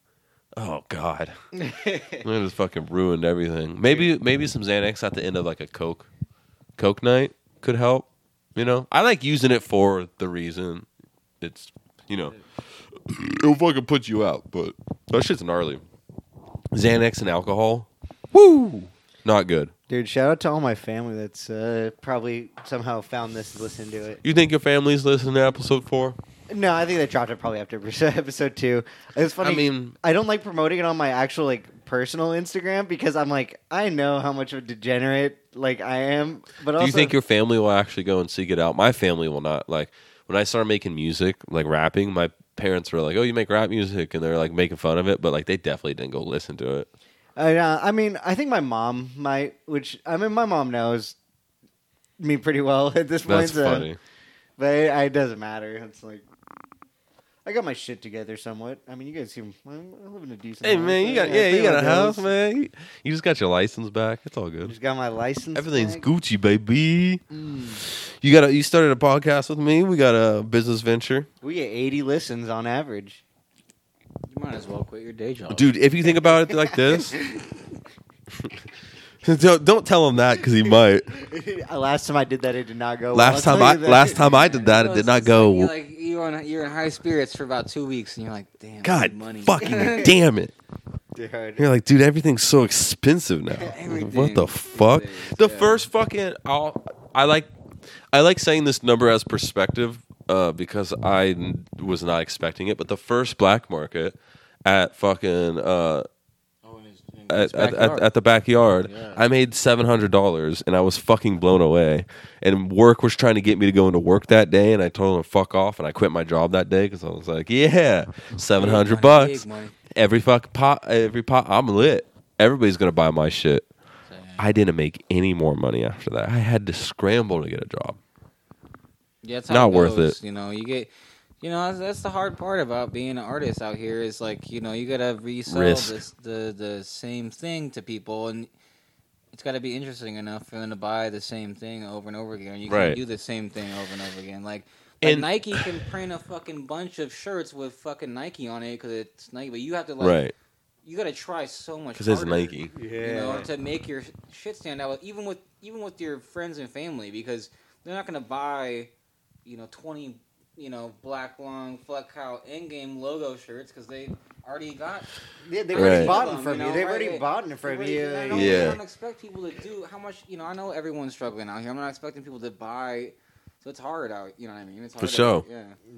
Oh God! I just fucking ruined everything. Maybe some Xanax at the end of like a Coke night could help. You know, I like using it for the reason it's it'll fucking put you out. But that shit's gnarly. Xanax and alcohol, woo, not good. Dude, shout out to all my family that's probably somehow found this and listened to it. You think your family's listening to episode 4? No, I think they dropped it probably after episode 2. It's funny. I mean, I don't like promoting it on my actual like personal Instagram because I'm like, I know how much of a degenerate like I am. But do you think your family will actually go and seek it out? My family will not. Like when I started making music, like rapping, my parents were like, "Oh, you make rap music," and they're like making fun of it, but like they definitely didn't go listen to it. I mean, I think my mom might, which I mean, my mom knows me pretty well at this point. That's funny, but it doesn't matter. It's like. I got my shit together somewhat. I mean, you guys seem... I live in a decent house. Hey, man, you got a house, man. You just got your license back. It's all good. Just got my license Everything's back. Gucci, baby. Mm. You started a podcast with me. We got a business venture. We get 80 listens on average. You might as well quit your day job. Dude, if you think about it like this... Don't tell him that because he might. Last time I did that, it did not go well. Last time I did that, it did not go well. Like you're in high spirits for about 2 weeks, and you're like, damn, God, money. Fucking damn it. Dude. You're like, dude, everything's so expensive now. What the fuck? The first fucking... I like saying this number as perspective because I was not expecting it, but the first black market at fucking... At the backyard, I made $700 and I was fucking blown away. And work was trying to get me to go into work that day, and I told them to fuck off, and I quit my job that day because I was like, yeah, $700. Every pot, I'm lit. Everybody's gonna buy my shit. I didn't make any more money after that. I had to scramble to get a job. Yeah, it's not worth it. You know, you get, you know, that's the hard part about being an artist out here is like, you know, you gotta resell the same thing to people, and it's gotta be interesting enough for them to buy the same thing over and over again. You can do the same thing over and over again, like. And Nike can print a fucking bunch of shirts with fucking Nike on it because it's Nike, but you have to like, you gotta try so much because it's Nike, you know, to make your shit stand out. Even with your friends and family, because they're not gonna buy, you know, 20, you know, Black Lung, Fleck Cow, Endgame logo shirts because they already got. Yeah, they've already bought them from you. They've already bought them from you. I don't expect people to do how much. You know, I know everyone's struggling out here. I'm not expecting people to buy. So it's hard out, you know what I mean? It's hard for sure.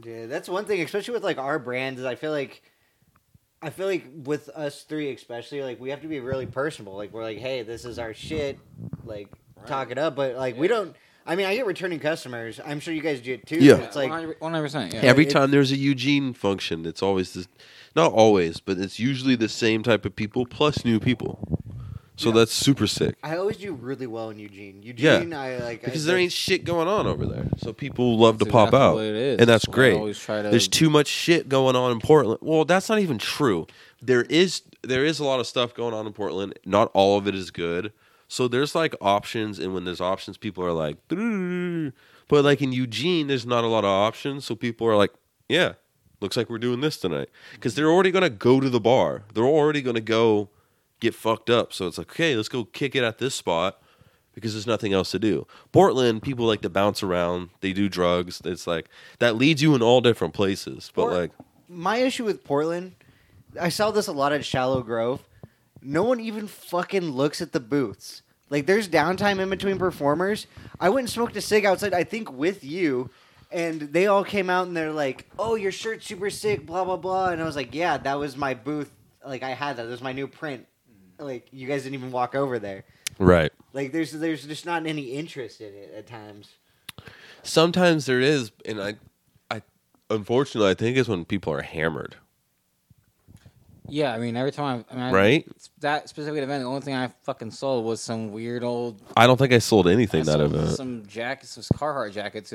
Yeah, that's one thing, especially with like our brands, is I feel like with us three especially, like we have to be really personable. Like we're like, hey, this is our shit, like talk it up, but like we don't. I mean, I get returning customers. I'm sure you guys do too. Yeah, it's like 100%. Yeah. Every time there's a Eugene function, it's always this, not always, but it's usually the same type of people plus new people. So that's super sick. I always do really well in Eugene. Because there ain't shit going on over there. So people love to pop out. It is. And that's great. There's too much shit going on in Portland. Well, that's not even true. There is a lot of stuff going on in Portland. Not all of it is good. So there's like options, and when there's options, people are like, but like in Eugene, there's not a lot of options. So people are like, yeah, looks like we're doing this tonight. Because they're already going to go to the bar. They're already going to go get fucked up. So it's like, okay, let's go kick it at this spot because there's nothing else to do. Portland, people like to bounce around. They do drugs. It's like that leads you in all different places. But like my issue with Portland, I saw this a lot at Shallow Grove. No one even fucking looks at the booths. Like there's downtime in between performers. I went and smoked a cig outside, I think with you, and they all came out and they're like, "Oh, your shirt's super sick, blah blah blah." And I was like, "Yeah, that was my booth. Like I had that. That was my new print." Like, you guys didn't even walk over there. Right. Like, there's just not any interest in it at times. Sometimes there is, and I unfortunately, I think it's when people are hammered. Yeah, I mean, every time. Right? That specific event, the only thing I fucking sold was some weird old. I don't think I sold anything that event. Some jackets, some Carhartt jackets.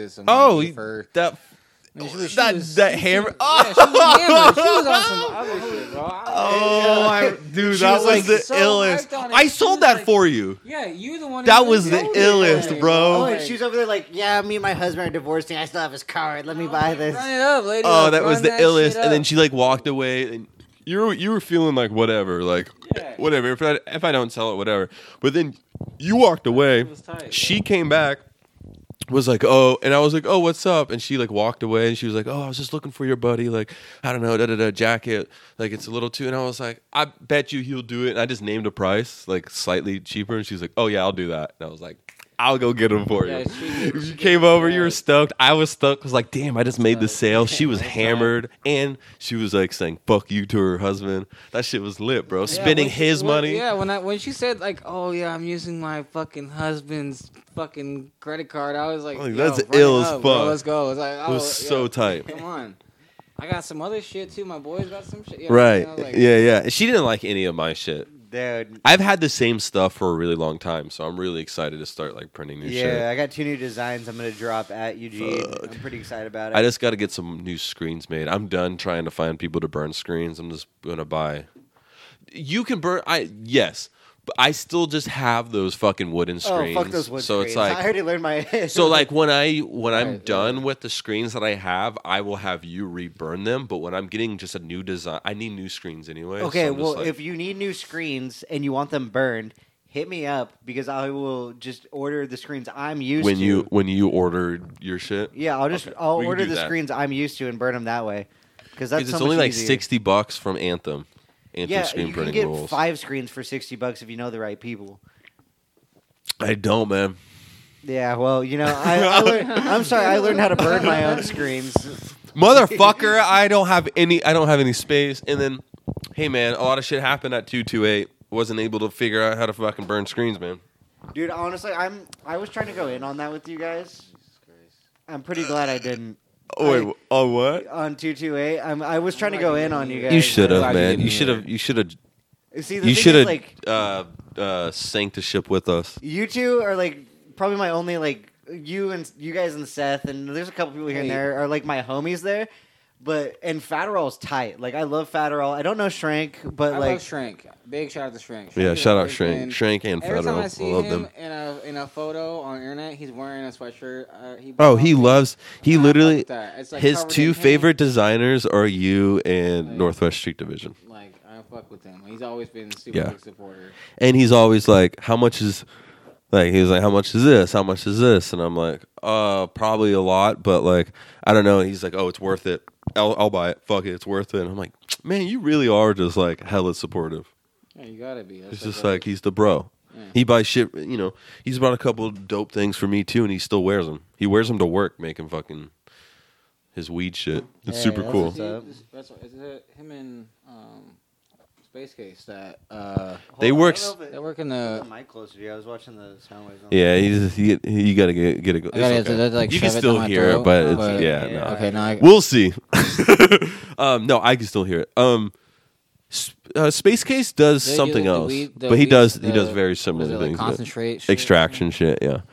That hammer! Oh, yeah, she was hammered. She was on some other shit, bro. Dude, that was like the illest. I sold that for you. Yeah, you the one. That was the illest, bro. Oh, she's over there like, yeah, me and my husband are divorcing. I still have his card. Let me buy this. Run it up, lady. Oh, that was the illest. And then she like walked away, and you were feeling like whatever, like whatever. If I don't sell it, whatever. But then you walked away. She came back. Was like, oh, and I was like, oh, what's up? And she like walked away and she was like, oh, I was just looking for your buddy, like, I don't know, jacket, like it's a little too. And I was like, I bet you he'll do it. And I just named a price, like slightly cheaper. And she was like, oh yeah, I'll do that. And I was like, I'll go get him for you. She came over, you were stoked. I was stoked. I was like, damn, I just made the sale. She was hammered, and she was like saying "fuck you" to her husband. That shit was lit, bro. Spending his money. Yeah, when she said like, oh yeah, I'm using my fucking husband's fucking credit card, I was like, that's ill as fuck. Bro, let's go. It was so tight. Come on. I got some other shit too. My boys got some shit. Yeah, right. She didn't like any of my shit. Dude, I've had the same stuff for a really long time, so I'm really excited to start like printing new shit. Yeah, I got 2 new designs I'm gonna drop at Eugene. I'm pretty excited about it. I just got to get some new screens made. I'm done trying to find people to burn screens. I'm just gonna buy. You can burn. But I still just have those fucking wooden screens. Oh, fuck those wooden screens. It's like, I already learned my... So, like, when I'm done with the screens that I will have you reburn them. But when I'm getting just a new design, I need new screens anyway. Okay, so if you need new screens and you want them burned, hit me up because I will just order the screens I'm used to. When you ordered your shit? Yeah, I'll order the screens I'm used to and burn them that way. Because it's only like $60 from Anthem. You can get 5 screens for $60 if you know the right people. I don't, man. Yeah, well, you know, I learned how to burn my own screens. Motherfucker, I don't have any space. And then, hey, man, a lot of shit happened at 228. Wasn't able to figure out how to fucking burn screens, man. Dude, honestly, I was trying to go in on that with you guys. Jesus Christ. I'm pretty glad I didn't. Oh wait, on what? On 228, I was trying to go in on you guys. You should have, man. You should have. See, the thing is, like, sank the ship with us. You two are like probably my only like you guys and Seth, and there's a couple people here and there are like my homies there. But and Faderall's tight. Like I love Faderall. I don't know Shrink, but I love Shrink. Big shout out to Shrink. Yeah, shout out Shrink. Shrink and Faderall. Every time I see him in a photo on the internet, he's wearing a sweatshirt. He loves that. It's like his two favorite designers are you and like, Northwest Street Division. Like I fuck with him. He's always been a super big supporter. And he's always like, how much is? Like, he was like, how much is this? How much is this? And I'm like, probably a lot, but like, I don't know. He's like, oh, it's worth it. I'll buy it. Fuck it. It's worth it. And I'm like, man, you really are just like hella supportive. Yeah, you gotta be. That's it's just like, he's the bro. Yeah. He buys shit, you know, he's bought a couple of dope things for me too, and he still wears them. He wears them to work, making fucking his weed shit. It's super cool. Is it him and, Space Case that they work in the mic closer to you. I was watching the sound waves. Yeah, you gotta get it. You can still hear it, but we'll see. No, I can still hear it. Space Case does something else, but he does very similar things. Concentrate extraction shit. Yeah.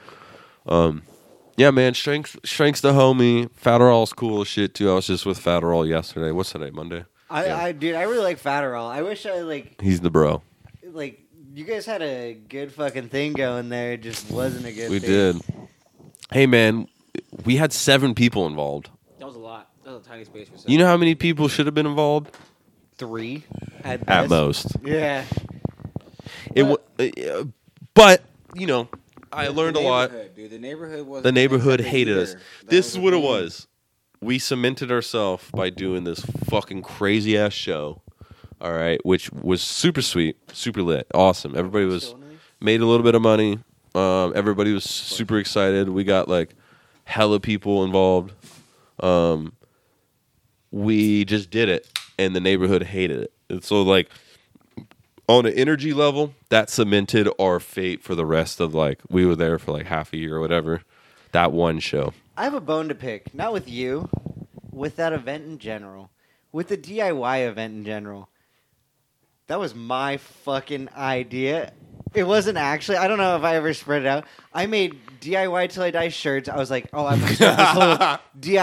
Yeah, man. Shrink's the homie. Faderall's cool as shit too. I was just with Faderall yesterday. What's today? Monday. I really like Faderall. I wish I like. He's the bro. Like you guys had a good fucking thing going there. It just wasn't a good. We did. Hey man, we had 7 people involved. That was a lot. That was a tiny space for 7. You know how many people should have been involved? 3 at most. Yeah. But you know, I learned a lot. Dude, the neighborhood hated us. This is what it was. We cemented ourselves by doing this fucking crazy ass show, all right, which was super sweet, super lit, awesome. Everybody was made a little bit of money. Everybody was super excited. We got like hella people involved. We just did it, and the neighborhood hated it. And so, like on an energy level, that cemented our fate for the rest of like we were there for like half a year or whatever. That one show. I have a bone to pick, not with you, with that event in general, with the DIY event in general. That was my fucking idea. It wasn't actually. I don't know if I ever spread it out. I made DIY Till I Die shirts. I was like, oh, I'm going to start this whole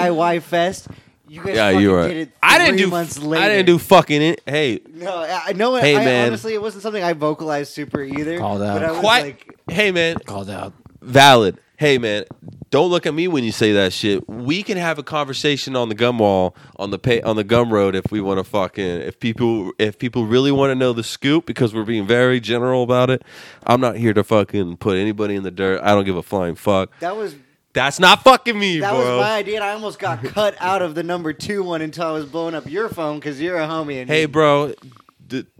DIY fest. You guys did it 3 months later. I didn't do fucking it. Hey. No, honestly, it wasn't something I vocalized super either. Called out. But I was like, hey, man. Called out. Valid. Hey, man, don't look at me when you say that shit. We can have a conversation on the Gumwall, on the Gumroad if we want to fucking... If people really want to know the scoop, because we're being very general about it, I'm not here to fucking put anybody in the dirt. I don't give a flying fuck. That's not fucking me, bro. That was my idea, and I almost got cut out of the number 2 one until I was blowing up your phone, because you're a homie. And hey, bro...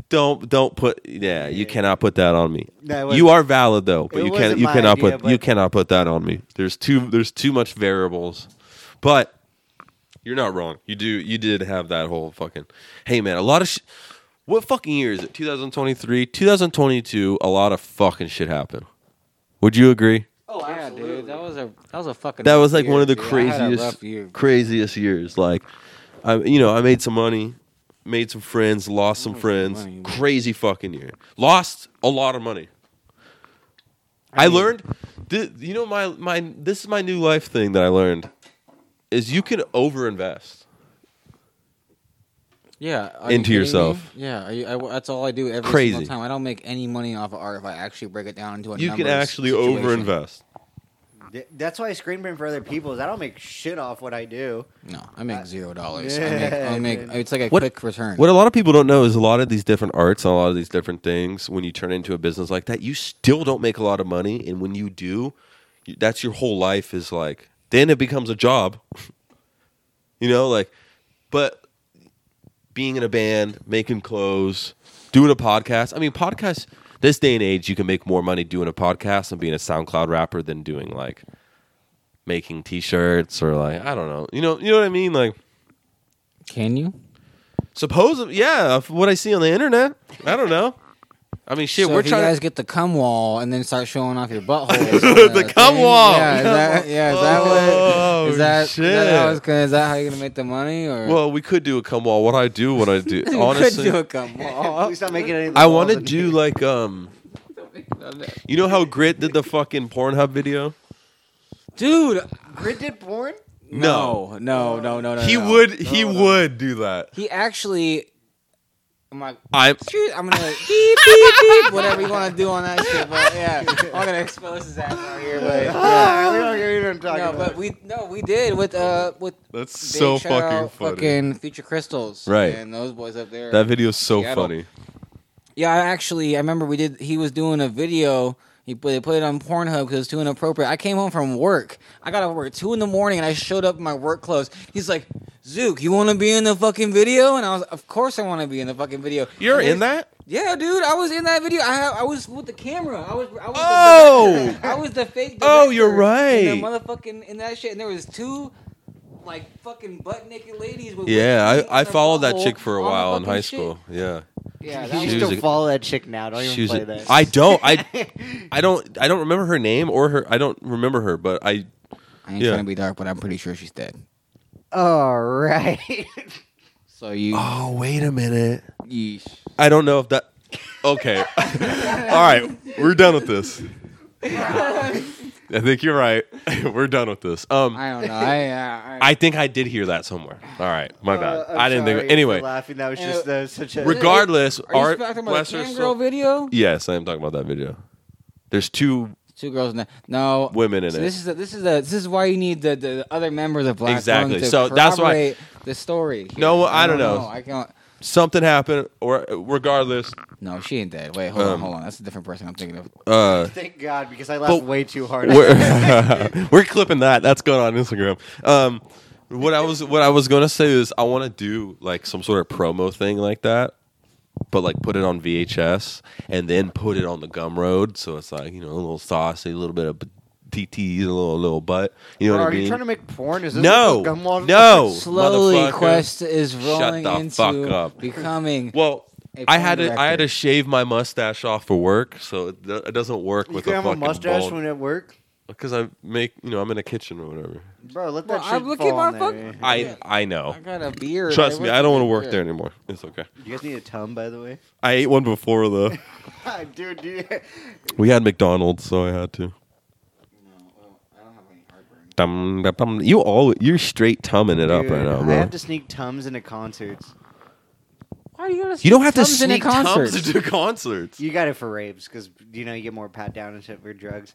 Don't put you cannot put that on me. No, you are valid though, but you cannot put that on me. There's too much variables. But you're not wrong. You did have that whole fucking hey man, a lot of what fucking year is it? 2023, 2022, a lot of fucking shit happened. Would you agree? Oh, absolutely. Yeah, dude. That was a fucking That was like year, one of the dude. craziest years. Like I made some money. Made some friends, lost some friends. Money. Crazy fucking year. Lost a lot of money. I learned, you know, this is my new life thing that I learned, is you can overinvest. Yeah. Into yourself. Me? Yeah. That's all I do every single time. I don't make any money off of art if I actually break it down into a numbers. You can actually overinvest. That's why I screen print for other people. Is I don't make shit off what I do. No, I make $0. Yeah, I make it's like a quick return. What a lot of people don't know is a lot of these different arts, and a lot of these different things. When you turn into a business like that, you still don't make a lot of money, and when you do, that's your whole life is like. Then it becomes a job, you know. Like, but being in a band, making clothes, doing a podcast. I mean, podcasts. This day and age, you can make more money doing a podcast and being a SoundCloud rapper than doing like making T-shirts or like I don't know, you know what I mean? Like, can you? Supposedly, yeah. What I see on the internet, I don't know. I mean, shit. So we're trying. You guys get the cum wall and then start showing off your buttholes. The cum wall. Is that how you're gonna make the money? Or well, we could do a cum wall. What I do, honestly. We could do a cum wall. Please stop making any. I want to do like You know how Grit did the fucking Pornhub video? Dude, Grit did porn? No. He would do that. He actually. I'm like, I'm gonna beep, beep, beep, whatever you want to do on that shit, but yeah, I'm gonna expose his ass out here. But yeah, we don't get even talking about. But we did with that's so fucking funny. Fucking Future Crystals, right? And those boys up there. That video's so funny. Yeah, I remember we did. He was doing a video. They put it on Pornhub because it was too inappropriate. I came home from work. I got to work 2 in the morning, and I showed up in my work clothes. He's like, Zook, you want to be in the fucking video? And I was, of course I want to be in the fucking video. You're in that? Yeah, dude. I was in that video. I was with the camera. I was the fake director. Oh, you're right. And the motherfucking in that shit. And there was 2... like fucking butt naked ladies. With I followed that chick for a while in high school. Yeah. Yeah, that you still follow that chick now? Don't even play that. I don't. I don't remember her name or her. I don't remember her, but I. I ain't trying to be dark, but I'm pretty sure she's dead. All right. So you. Oh wait a minute. Yeesh. I don't know if that. Okay. All right, we're done with this. I think you're right. We're done with this. I don't know. I think I did hear that somewhere. All right, my bad. I didn't think. Anyway, laughing. That was just such a. Regardless, are you talking about the cam girl video? Yes, I am talking about that video. There's two girls in that. No, women in it. This is why you need the other members of Black Lung to corroborate that's why the story. No, I don't know. I can't. Something happened, or regardless. No, she ain't dead. Wait, hold on. That's a different person I'm thinking of. Thank God, because I laughed way too hard. We're clipping that. That's going on Instagram. What I was gonna say is I want to do like some sort of promo thing like that, but like put it on VHS and then put it on the Gumroad, so it's like a little saucy, a little bit of. TT, a little butt. You know what I mean? Are you trying to make porn? Is this no. Slowly, Quest is rolling into becoming. Well, I had to shave my mustache off for work, so it doesn't work with a fucking bald. You can have a mustache when at work? Because I make, I'm in a kitchen or whatever. Bro, let that shit fall on there. I know. I got a beard. Trust me, I don't want to work there anymore. It's okay. You guys need a tum, by the way? I ate one before, though. Dude. We had McDonald's, so I had to. You're straight tumming it up right now, bro. I have to sneak tums into concerts. Why do you gotta sneak? You don't have to sneak tums into concerts. You got it for raves because you get more pat down and shit for drugs.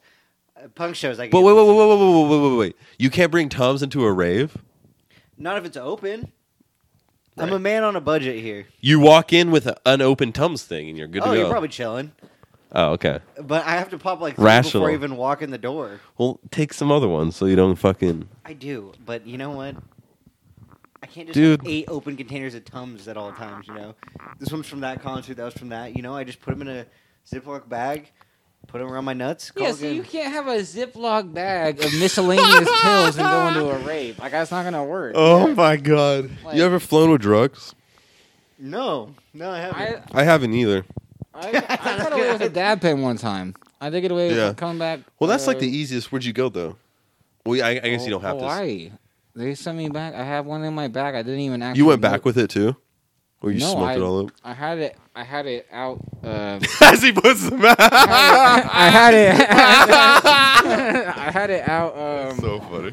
Punk shows, I guess. But wait! You can't bring tums into a rave. Not if it's open. Right. I'm a man on a budget here. You walk in with an unopened tums thing and you're good to go. Oh, you're probably chilling. Oh, okay. But I have to pop like 3 before I even walk in the door. Well, take some other ones so you don't fucking... I do, but you know what? I can't just have 8 open containers of Tums at all times, This one's from that concert, that was from that, I just put them in a Ziploc bag, put them around my nuts. Yeah, so you can't have a Ziploc bag of miscellaneous pills and go into a rave. Like, that's not going to work. Oh, my God. Like, you ever flown with drugs? No, I haven't. I haven't either. I got away with a dab pen one time. I did get away with a comeback. Well, that's like the easiest. Where'd you go, though? Well, I guess you don't have Hawaii. They sent me back. I have one in my bag. I didn't even actually. You went back with it, too? Or you smoked it all up? I had it out. As he puts them out. I had it out. That's so funny.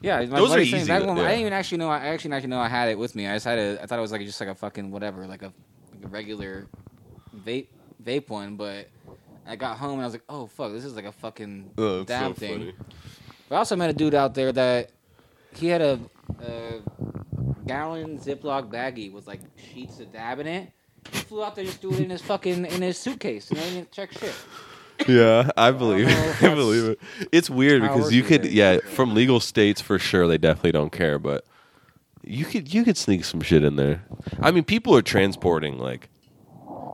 Yeah, my those are easy. Back one, yeah. I didn't even actually know. I actually didn't know I had it with me. I just had it. I thought it was like just like a fucking whatever, like a regular... vape one, but I got home and I was like, oh fuck, this is like a fucking damn thing. Funny. But I also met a dude out there that he had a gallon Ziploc baggie with like sheets of dab in it. He flew out there just threw it in his fucking suitcase, and I didn't check shit. Yeah, I believe it. I believe it. It's weird because you could from legal states for sure they definitely don't care, but you could sneak some shit in there. I mean, people are transporting like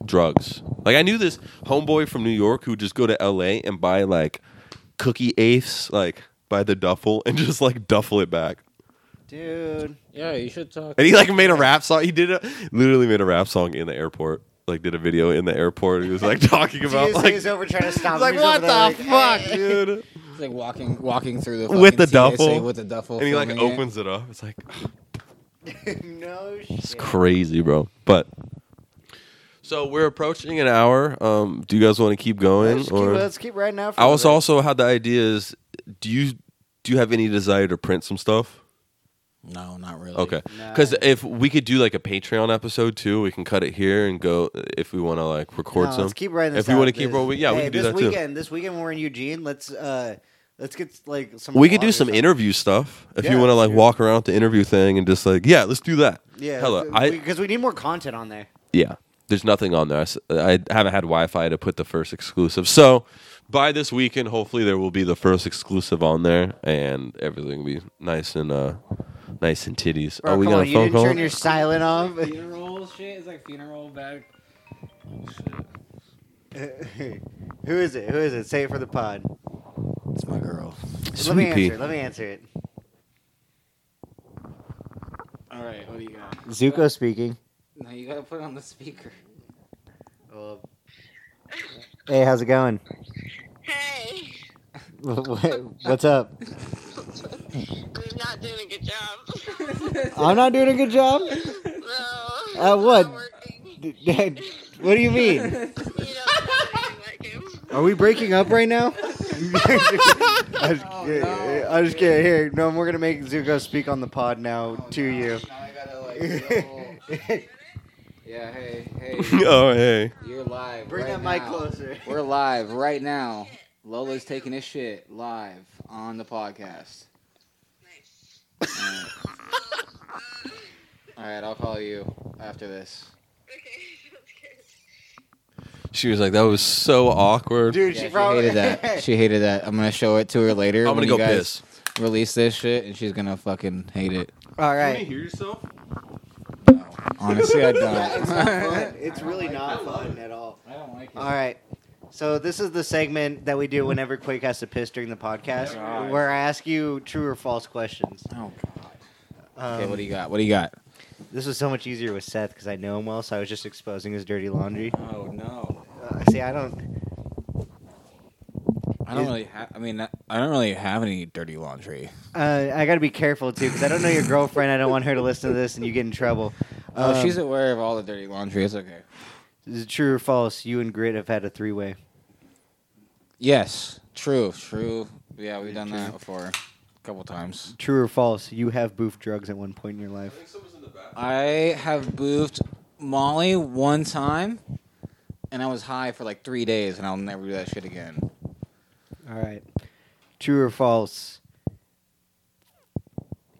drugs. Like I knew this homeboy from New York who would just go to LA and buy like cookie eighths, like by the duffel and just like duffel it back. Dude, yeah, you should talk. And he like made a rap song. He literally made a rap song in the airport. Like did a video in the airport. He was like talking about like he's over trying to stop. Like what the fuck, dude? He's like walking through the with the duffel, and he like opens it up. It's like no shit. It's crazy, bro. But. So we're approaching an hour. Do you guys want to keep going? Let's keep right now. I also had the idea is, do you do you have any desire to print some stuff? No, not really. Okay. Because if we could do like a Patreon episode too, we can cut it here and go if we want to like record some. Let's keep writing this. If we want to keep rolling, yeah, hey, we can do that weekend, too. This weekend when we're in Eugene, let's get like some. We could do some interview stuff if you want to like walk around the interview thing and just like let's do that. Yeah. Hello, because we need more content on there. Yeah, there's nothing on there. I haven't had Wi-Fi to put the first exclusive. So by this weekend, hopefully there will be the first exclusive on there, and everything will be nice and. Nice and titties. Bro, oh, we got a phone call. You didn't turn your silent off. Funeral shit is like funeral bag. Shit. Who is it? Who is it? Say it for the pod. It's my girl. Sweepy. Let me answer it. All right, what do you got? Zouko speaking. No, you gotta put it on the speaker. Hey, how's it going? Hey. What's up? You're not doing a good job. I'm not doing a good job? No. At what? What do you mean? You don't like him. Are we breaking up right now? I just can't hear. No, we're going to make Zouko speak on the pod now you. Now I gotta, like, yeah, hey. Oh, hey. You're live. Bring that mic closer. We're live right now. Lola's taking his shit live on the podcast. Nice. All right, I'll call you after this. Okay, sounds good. She was like, that was so awkward. Dude, yeah, she probably hated that. She hated that. I'm going to show it to her later. I'm going to go piss. Release this shit, and she's going to fucking hate it. All right. Can you hear yourself? No. Honestly, I don't. Yeah, it's not fun. It's really not fun at all. I don't like it. All right. So this is the segment that we do whenever Quake has to piss during the podcast, where I ask you true or false questions. Oh, God. Okay, what do you got? This was so much easier with Seth because I know him well, so I was just exposing his dirty laundry. Oh, no. See, I don't really have any dirty laundry. I got to be careful, too, because I don't know your girlfriend. I don't want her to listen to this and you get in trouble. Oh, she's aware of all the dirty laundry. It's okay. Is it true or false? You and Grit have had a three-way. Yes, true. Yeah, we've done that before, a couple times. True or false? You have boofed drugs at one point in your life. I think someone's in the bathroom. I have boofed Molly one time, and I was high for like 3 days, and I'll never do that shit again. All right. True or false?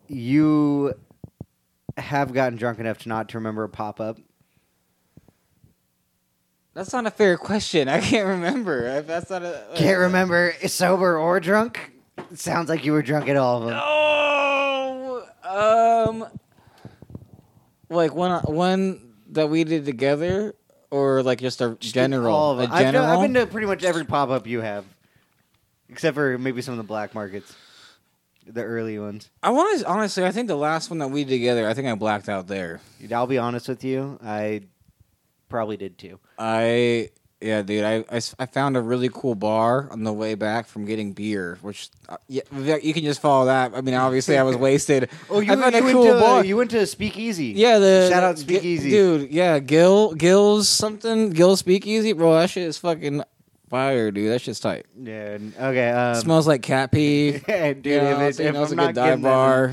You have gotten drunk enough to not to remember a pop-up. That's not a fair question. I can't remember. That's not a... Can't remember sober or drunk? It sounds like you were drunk at all of them. Oh! Like, one that we did together? Or, like, just a general? All of them. I've been to pretty much every pop-up you have. Except for maybe some of the black markets. The early ones. Honestly, I think the last one that we did together, I think I blacked out there. I'll be honest with you. I... probably did too. I found a really cool bar on the way back from getting beer, which you can just follow that. I mean, obviously I was wasted. Oh, you found a cool bar. You went to Speakeasy. Yeah, shout out Speakeasy, dude. Yeah, Gil's Speakeasy, bro. That shit is fucking fire, dude. That shit's tight. Yeah. Okay. Smells like cat pee. Yeah, dude. If it's a good dive bar.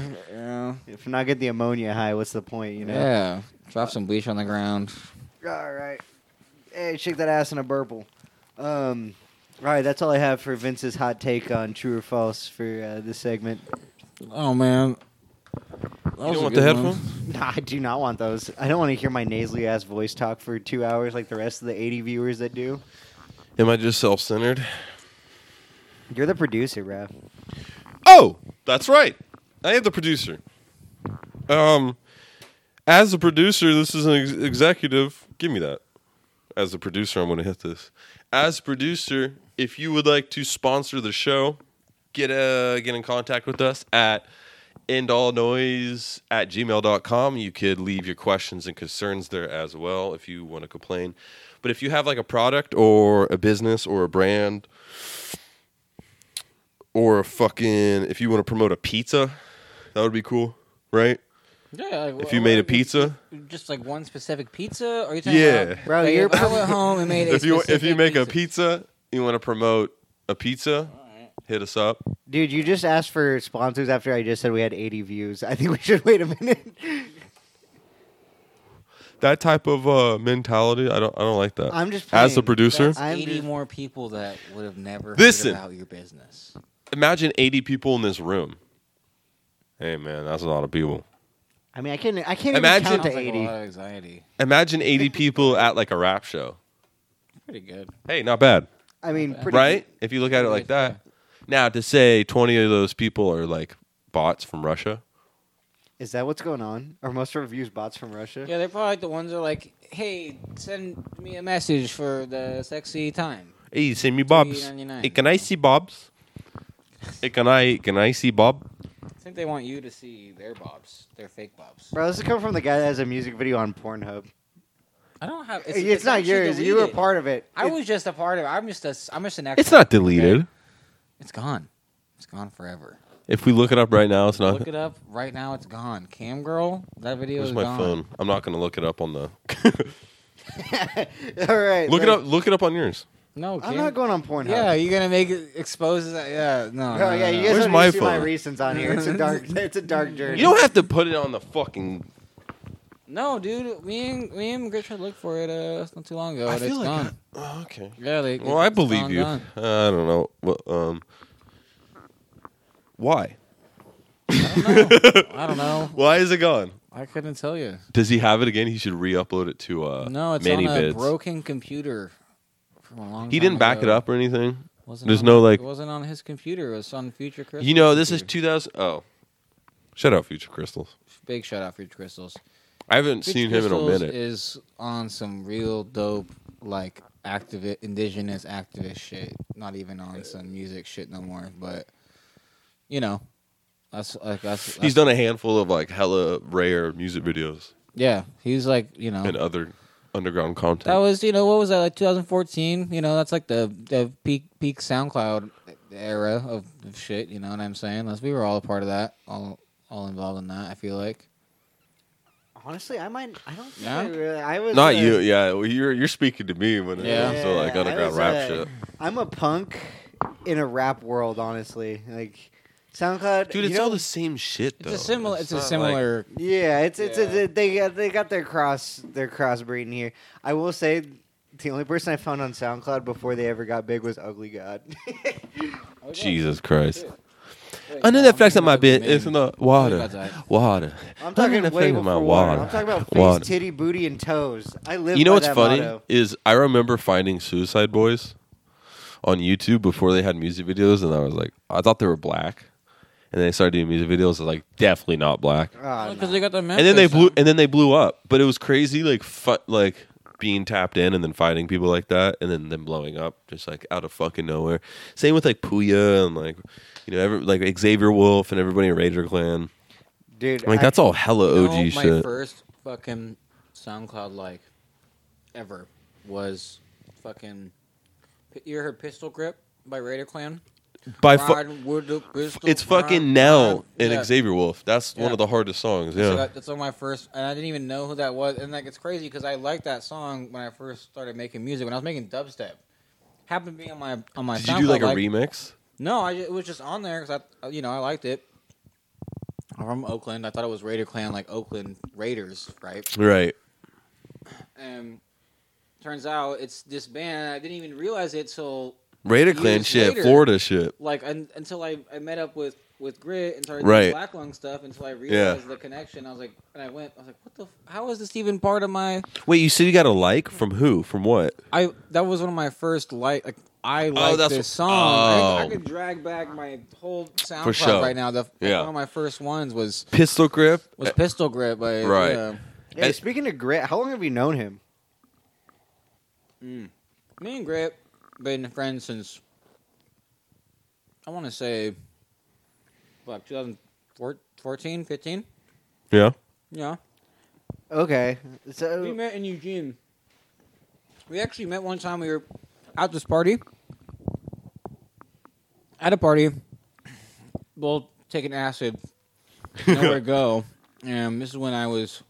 If not get the ammonia high, what's the point? You know. Yeah. Drop some bleach on the ground. All right. Hey, shake that ass in a burble. All right, that's all I have for Vince's hot take on true or false for this segment. Oh, man. You don't want the headphones? No, I do not want those. I don't want to hear my nasally ass voice talk for 2 hours like the rest of the 80 viewers that do. Am I just self-centered? You're the producer, Raph. Oh, that's right. I am the producer. As a producer, this is an executive. Give me that. As a producer, I'm going to hit this. As a producer, if you would like to sponsor the show, get in contact with us at endallnoise@gmail.com. You could leave your questions and concerns there as well if you want to complain. But if you have like a product or a business or a brand or if you want to promote a pizza, that would be cool, right? Yeah, like, if you made a pizza, just like one specific pizza, or you talking about, bro? You're at home and made a pizza. If you make a pizza, you want to promote a pizza, Hit us up. Dude, you just asked for sponsors after I just said we had 80 views. I think we should wait a minute. That type of mentality, I don't like that. I'm just playing. As a producer. That's 80 more people that would have never heard about your business. Imagine 80 people in this room. Hey, man, that's a lot of people. I mean, I can't even count to 80. Like a lot of anxiety. Imagine 80 people at like a rap show. Pretty good. Hey, not bad. I mean, pretty right? Good. If you look at it like that. Now, to say 20 of those people are like bots from Russia. Is that what's going on? Are most reviews bots from Russia? Yeah, they're probably like the ones that are like, hey, send me a message for the sexy time. Hey, send me bobs. Hey, can I see bobs? Hey, can I see bob? I think they want you to see their bobs, their fake bobs. Bro, this is coming from the guy that has a music video on Pornhub. I don't have... It's not yours. Deleted. You were part of it. I was just a part of it. I'm just an expert. It's not deleted. Okay? It's gone. It's gone forever. If we look it up right now, it's not... Look it up right now, it's gone. Cam Girl, that video is gone. Where's my phone? I'm not going to look it up on the... All right. Look it up on yours. No, I'm not going on Pornhub. Yeah, you're gonna make it expose that. Yeah, no. Yeah, you guys don't need to see my reasons on here. It's a dark journey. You don't have to put it on the fucking. No, dude. Me and Grit tried to look for it not too long ago. But it's gone. Oh, okay. Yeah. Well, I believe you. I don't know. Well, why? I don't know. Why is it gone? I couldn't tell you. Does he have it again? He should re-upload it to No, it's on a broken computer. He didn't back it up or anything. It wasn't on his computer. It was on Future Crystals. You know, this is 2000. Oh, shout out Future Crystals. Big shout out Future Crystals. I haven't seen him in a minute. Is on some real dope like indigenous activist shit. Not even on some music shit no more. But you know, that's he's done a handful of like hella rare music videos. Yeah, he's like and other. Underground content. That was, what was that, like 2014? That's like the peak SoundCloud era of shit, you know what I'm saying? We were all a part of that, all involved in that, I feel like. Honestly, you're speaking to me when it comes to like underground rap shit. I'm a punk in a rap world, honestly. Like SoundCloud, dude, it's all the same shit. Though. It's a similar. Like, they got their crossbreeding here. I will say, the only person I found on SoundCloud before they ever got big was Ugly God. Jesus Christ! Under that flex on my bed, it's in the water. I'm talking way before water. I'm talking about face, water. Titty, booty, and toes. I live. You know by what's that funny motto. Is I remember finding Suicide Boys on YouTube before they had music videos, and I was like, I thought they were black. And they started doing music videos. I was like, definitely not black. They got the Memphis, and then they blew. And then they blew up. But it was crazy, like being tapped in and then fighting people like that, and then them blowing up just like out of fucking nowhere. Same with like Puya and like like Xavier Wolf and everybody in Raider Clan. Dude, that's all hella OG shit. My first fucking SoundCloud like ever was fucking. You heard Pistol Grip by Raider Clan? It's fucking Nell and Xavier Wolf. That's one of the hardest songs. Yeah, that's on my first, and I didn't even know who that was. And like, it's crazy because I liked that song when I first started making music. When I was making dubstep, happened to be on my. Did you do like a remix? No, it was just on there because I liked it. I'm from Oakland. I thought it was Raider Clan, like Oakland Raiders, right? Right. And turns out it's this band. I didn't even realize it till. Raider Clan shit, later, Florida shit. Like until I met up with Grit and started doing Black Lung stuff until I realized the connection. I was like, what the? How is this even part of my? Wait, you said you got a like from who? From what? That was one of my first like I like this song. I could drag back my whole SoundCloud right now. One of my first ones was Pistol Grip. Was Pistol Grip? But, right. Hey, speaking of Grit, how long have you known him? Me and Grit. Been friends since I want to say like 2014, 15. Yeah. Yeah. Okay. So we met in Eugene. We actually met one time. We were at this party. At a party, both taking acid, nowhere to go, and this is when I was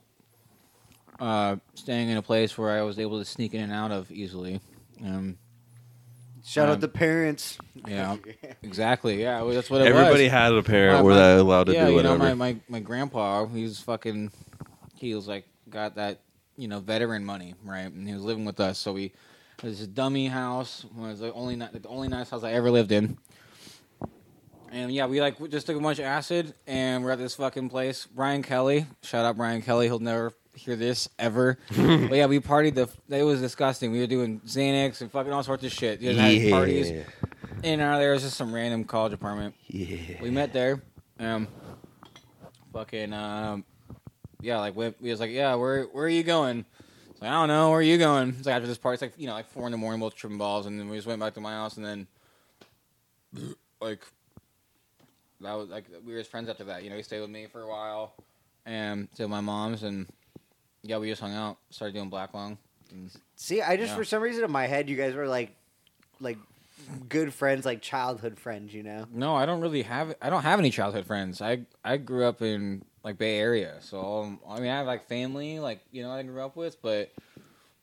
staying in a place where I was able to sneak in and out of easily. Shout out to parents. Yeah, exactly. Yeah, well, that's what it Everybody was. Had a parent where they're allowed to do whatever. Yeah, my grandpa, he was got that, veteran money, right? And he was living with us, so it was a dummy house. It was the only nice house I ever lived in. And yeah, we just took a bunch of acid, and we're at this fucking place. Brian Kelly, shout out Brian Kelly. He'll never hear this ever. But yeah, we partied. It was disgusting. We were doing Xanax and fucking all sorts of shit. We had parties. In and out of there, it was just some random college apartment. Yeah. We met there. We was like, yeah, where are you going? It's like, I don't know. Where are you going? It's like after this party, it's like 4 a.m. both tripping balls, and then we just went back to my house, and then we were just friends after that. He stayed with me for a while, and stayed with my mom's, and yeah, we just hung out. Started doing Black Lung. See, I just for some reason in my head, you guys were like good friends, like childhood friends. No, I don't have any childhood friends. I grew up in Bay Area, so I have family, I grew up with, but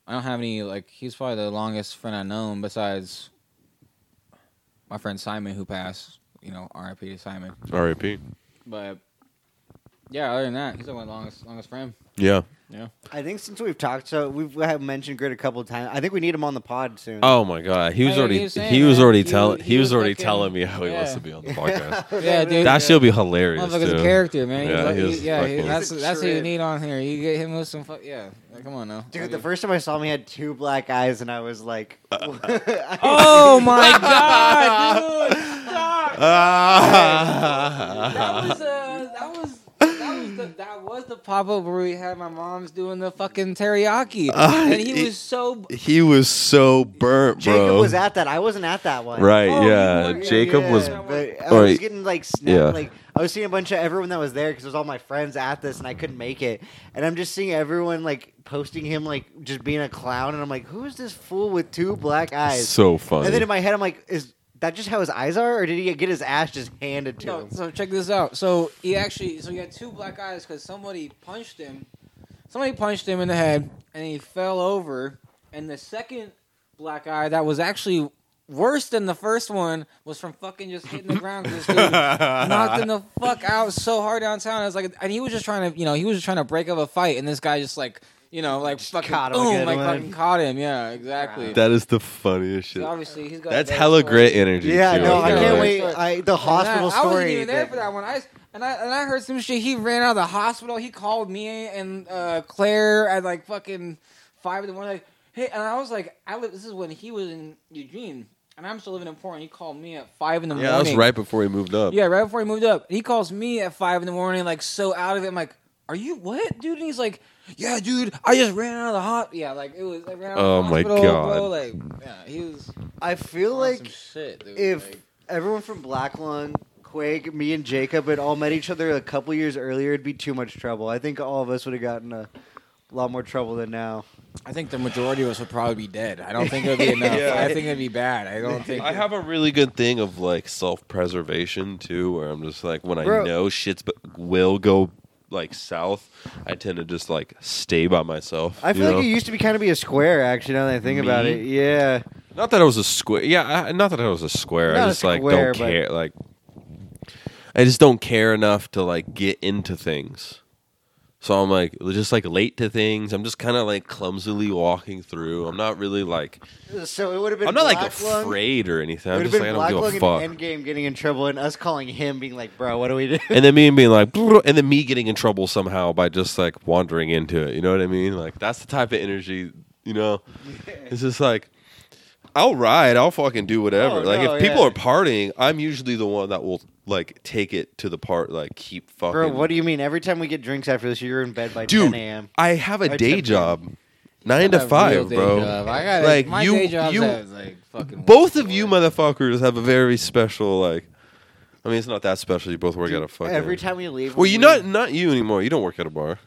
I don't have any. He's probably the longest friend I've known besides my friend Simon, who passed. R.I.P. to Simon. R.I.P. But yeah, other than that, he's my longest friend. Yeah. Yeah. I think since we've talked, we have mentioned Grit a couple of times. I think we need him on the pod soon. Oh my god, he was already telling me how he wants to be on the podcast. Yeah, dude. That shit'll be hilarious. Motherfucker's a character, man. That's who you need on here. You get him with some come on now, dude. The first time I saw him, he had 2 black eyes, and I was like, oh my god, dude. That was the pop-up where we had my mom's doing the fucking teriyaki, and he was so burnt, bro. Jacob was at that. I wasn't at that one. Right? Oh, yeah. Jacob was. But I was getting snapped. Yeah. I was seeing a bunch of everyone that was there because it was all my friends at this, and I couldn't make it. And I'm just seeing everyone posting him just being a clown, and I'm like, who's this fool with 2 black eyes? So funny. And then in my head, I'm like, is that just how his eyes are, or did he get his ass just handed to him? So check this out. So he had 2 black eyes because somebody punched him. Somebody punched him in the head, and he fell over. And the second black eye that was actually worse than the first one was from fucking just hitting the ground. This dude knocked him the fuck out so hard downtown. I was like, and he was just trying to, he was just trying to break up a fight, and this guy just fucking caught him. Fucking caught him. Yeah, exactly. That is the funniest shit. So obviously, he's got that's hella Grit energy. Yeah, too. No, I can't wait. The hospital story. I wasn't even there for that one. I heard some shit. He ran out of the hospital. He called me and Claire at fucking 5 a.m. Like, hey, and I was like, this is when he was in Eugene, and I'm still living in Portland. He called me at 5 a.m. Yeah, that was right before he moved up. Yeah, right before he moved up. He calls me at 5 a.m, so out of it. I'm like, are you what, dude? And he's like, yeah, dude, I just ran out of the hot. Yeah, it was. I ran out of the hospital, my god, bro. He was. I feel shit, dude. If everyone from Black Lung, Qwaig, me, and Jacob had all met each other a couple years earlier, it'd be too much trouble. I think all of us would have gotten a lot more trouble than now. I think the majority of us would probably be dead. I don't think it would be enough. Yeah. I think it'd be bad. I don't think. I have a really good thing of self-preservation too, where I'm just when I know shit's will go. South, I tend to just stay by myself. I feel it used to be a square. Actually, now that I think about it, yeah. Not that I was a square. Yeah, not that I was a square. I just don't care. I just don't care enough to get into things. So I'm just late to things. I'm just kind of clumsily walking through. I'm not really So it would have been. I'm not afraid or anything. I'm just I don't give a fuck. Endgame getting in trouble and us calling him being bro, what do we do? And then me being me getting in trouble somehow by just wandering into it. You know what I mean? That's the type of energy. It's just I'll ride. I'll fucking do whatever. If people are partying, I'm usually the one that will take it to the part. Keep fucking. Bro, what do you mean? Every time we get drinks after this, you're in bed by 10 a.m. Dude, I have a day job, 9 to 5, bro. I got my day job. Fucking. Both of you motherfuckers have a very special it's not that special. You both work at a fucking. Every time we leave. Well, you're not you anymore. You don't work at a bar.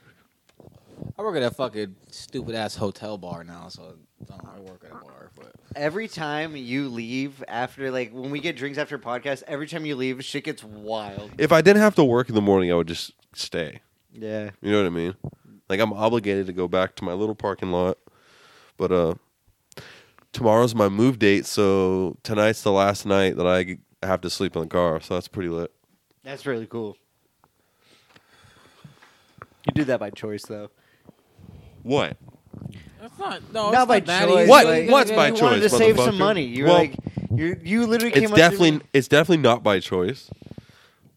I work at a fucking stupid ass hotel bar now, so I work at a bar. But every time you leave after when we get drinks after podcast, every time you leave, shit gets wild. If I didn't have to work in the morning, I would just stay. Yeah, you know what I mean. I'm obligated to go back to my little parking lot, but tomorrow's my move date, so tonight's the last night that I have to sleep in the car, so that's pretty lit. That's really cool. You do that by choice, though. What? That's not. No, not by choice. What? What's by choice? You wanted to save some money. You were like, you literally came up to. It's definitely not by choice.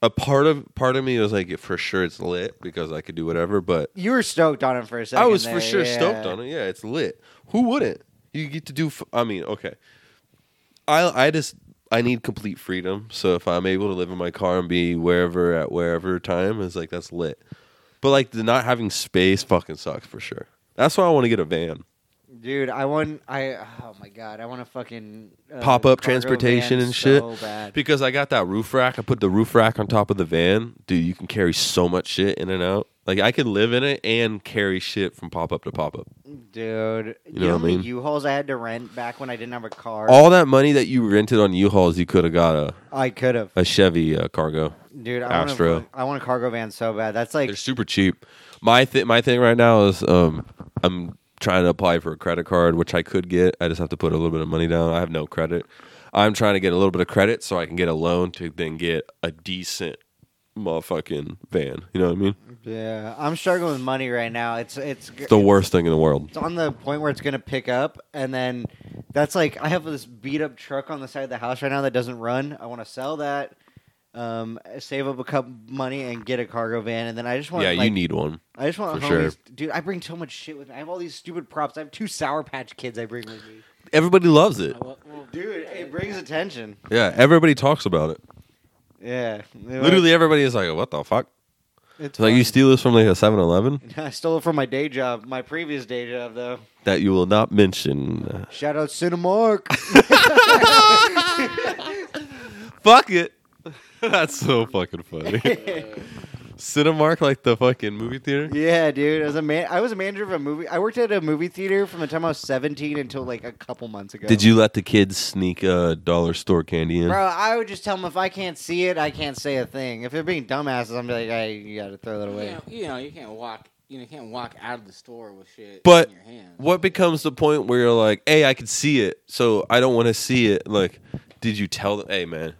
A part of me was like, for sure it's lit because I could do whatever, but you were stoked on it for a second. I was for sure stoked on it. Yeah, it's lit. Who wouldn't? You get to do. I mean, okay. I need complete freedom. So if I'm able to live in my car and be wherever at wherever time, it's like that's lit. But like the not having space fucking sucks for sure. That's why I want to get a van. Dude, oh my God, I want to fucking pop-up transportation and shit. So bad. Because I got that roof rack. I put the roof rack on top of the van. Dude, you can carry so much shit in and out. Like I could live in it and carry shit from pop-up to pop-up. Dude, you know what I mean? U-Hauls I had to rent back when I didn't have a car. All that money that you rented on U-Hauls, you could have got a Chevy cargo. Dude, I want a cargo van so bad. That's like they're super cheap. My thing right now is I'm trying to apply for a credit card, which I could get. I just have to put a little bit of money down. I have no credit. I'm trying to get a little bit of credit so I can get a loan to then get a decent motherfucking van. You know what I mean? Yeah, I'm struggling with money right now. It's the worst thing in the world. It's on the point where it's going to pick up, and then that's like I have this beat up truck on the side of the house right now that doesn't run. I want to sell that, save up a couple money and get a cargo van, and then I just want. Yeah, you need one. I just want homies. Sure. Dude, I bring so much shit with me. I have all these stupid props. I have 2 Sour Patch Kids I bring with me. Everybody loves it. Dude, it brings attention. Yeah, everybody talks about it. Yeah. Literally everybody is like, what the fuck? It's like, you steal this from like a 7-Eleven? I stole it from my day job, my previous day job, though. That you will not mention. Shout out Cinemark. Fuck it. That's so fucking funny. Cinemark, like the fucking movie theater? Yeah, dude. I was a manager of a movie. I worked at a movie theater from the time I was 17 until like a couple months ago. Did you let the kids sneak dollar store candy in? Bro, I would just tell them if I can't see it, I can't say a thing. If they're being dumbasses, I'm like, hey, you gotta throw that away. You can't walk out of the store with shit in your hand. What becomes the point where you're like, hey, I can see it, so I don't want to see it? Like, did you tell them, hey, man?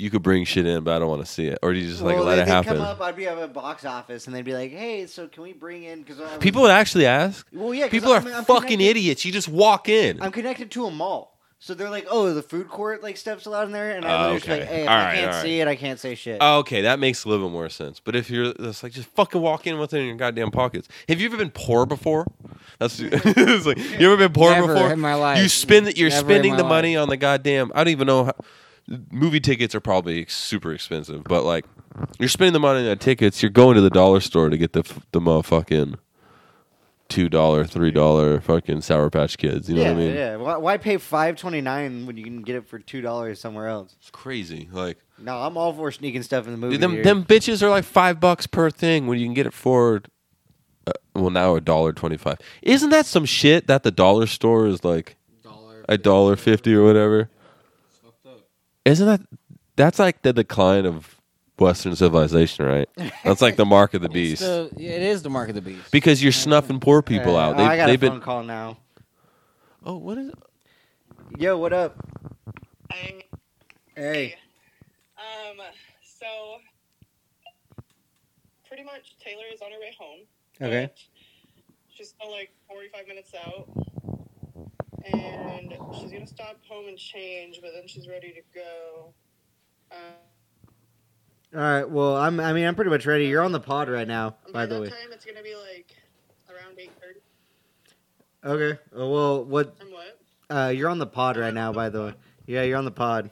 You could bring shit in, but I don't want to see it. Or do you just let it happen? Come up, I'd be at a box office, and they'd be like, hey, so can we bring in... Cause people would actually ask. Well, yeah, people I'm fucking idiots. You just walk in. I'm connected to a mall. So they're like, oh, the food court steps allowed in there? And I'm just like, hey, I can't see it, I can't say shit. Oh, okay, that makes a little bit more sense. But if you're just fucking walk in with it in your goddamn pockets. Have you ever been poor before? That's it's like, you ever been poor Never before? In my life. You're spending the money on the goddamn... I don't even know how... Movie tickets are probably super expensive, but like you're spending the money on tickets. You're going to the dollar store to get the motherfucking $2, $3 fucking Sour Patch Kids. You know what I mean? Yeah. Why pay $5.29 when you can get it for $2 somewhere else? It's crazy. Like, no, I'm all for sneaking stuff in the movie. Dude, them bitches are like $5 per thing when you can get it for now $1.25. Isn't that some shit that the dollar store is like $1.50 or whatever? Isn't that's like the decline of Western civilization, right? That's like the mark of the beast. It is the mark of the beast. Because you're snuffing poor people out. I got a phone call now. Oh, what is it? Yo, what up? Hey. So, pretty much Taylor is on her way home. Okay. She's still like 45 minutes out. And she's going to stop home and change, but then she's ready to go. All right, well, I'm pretty much ready. You're on the pod right now, by the way. By that time, it's going to be, like, around 8:30. Okay, well, what... I'm what? You're on the pod right now, by the way. Yeah, you're on the pod.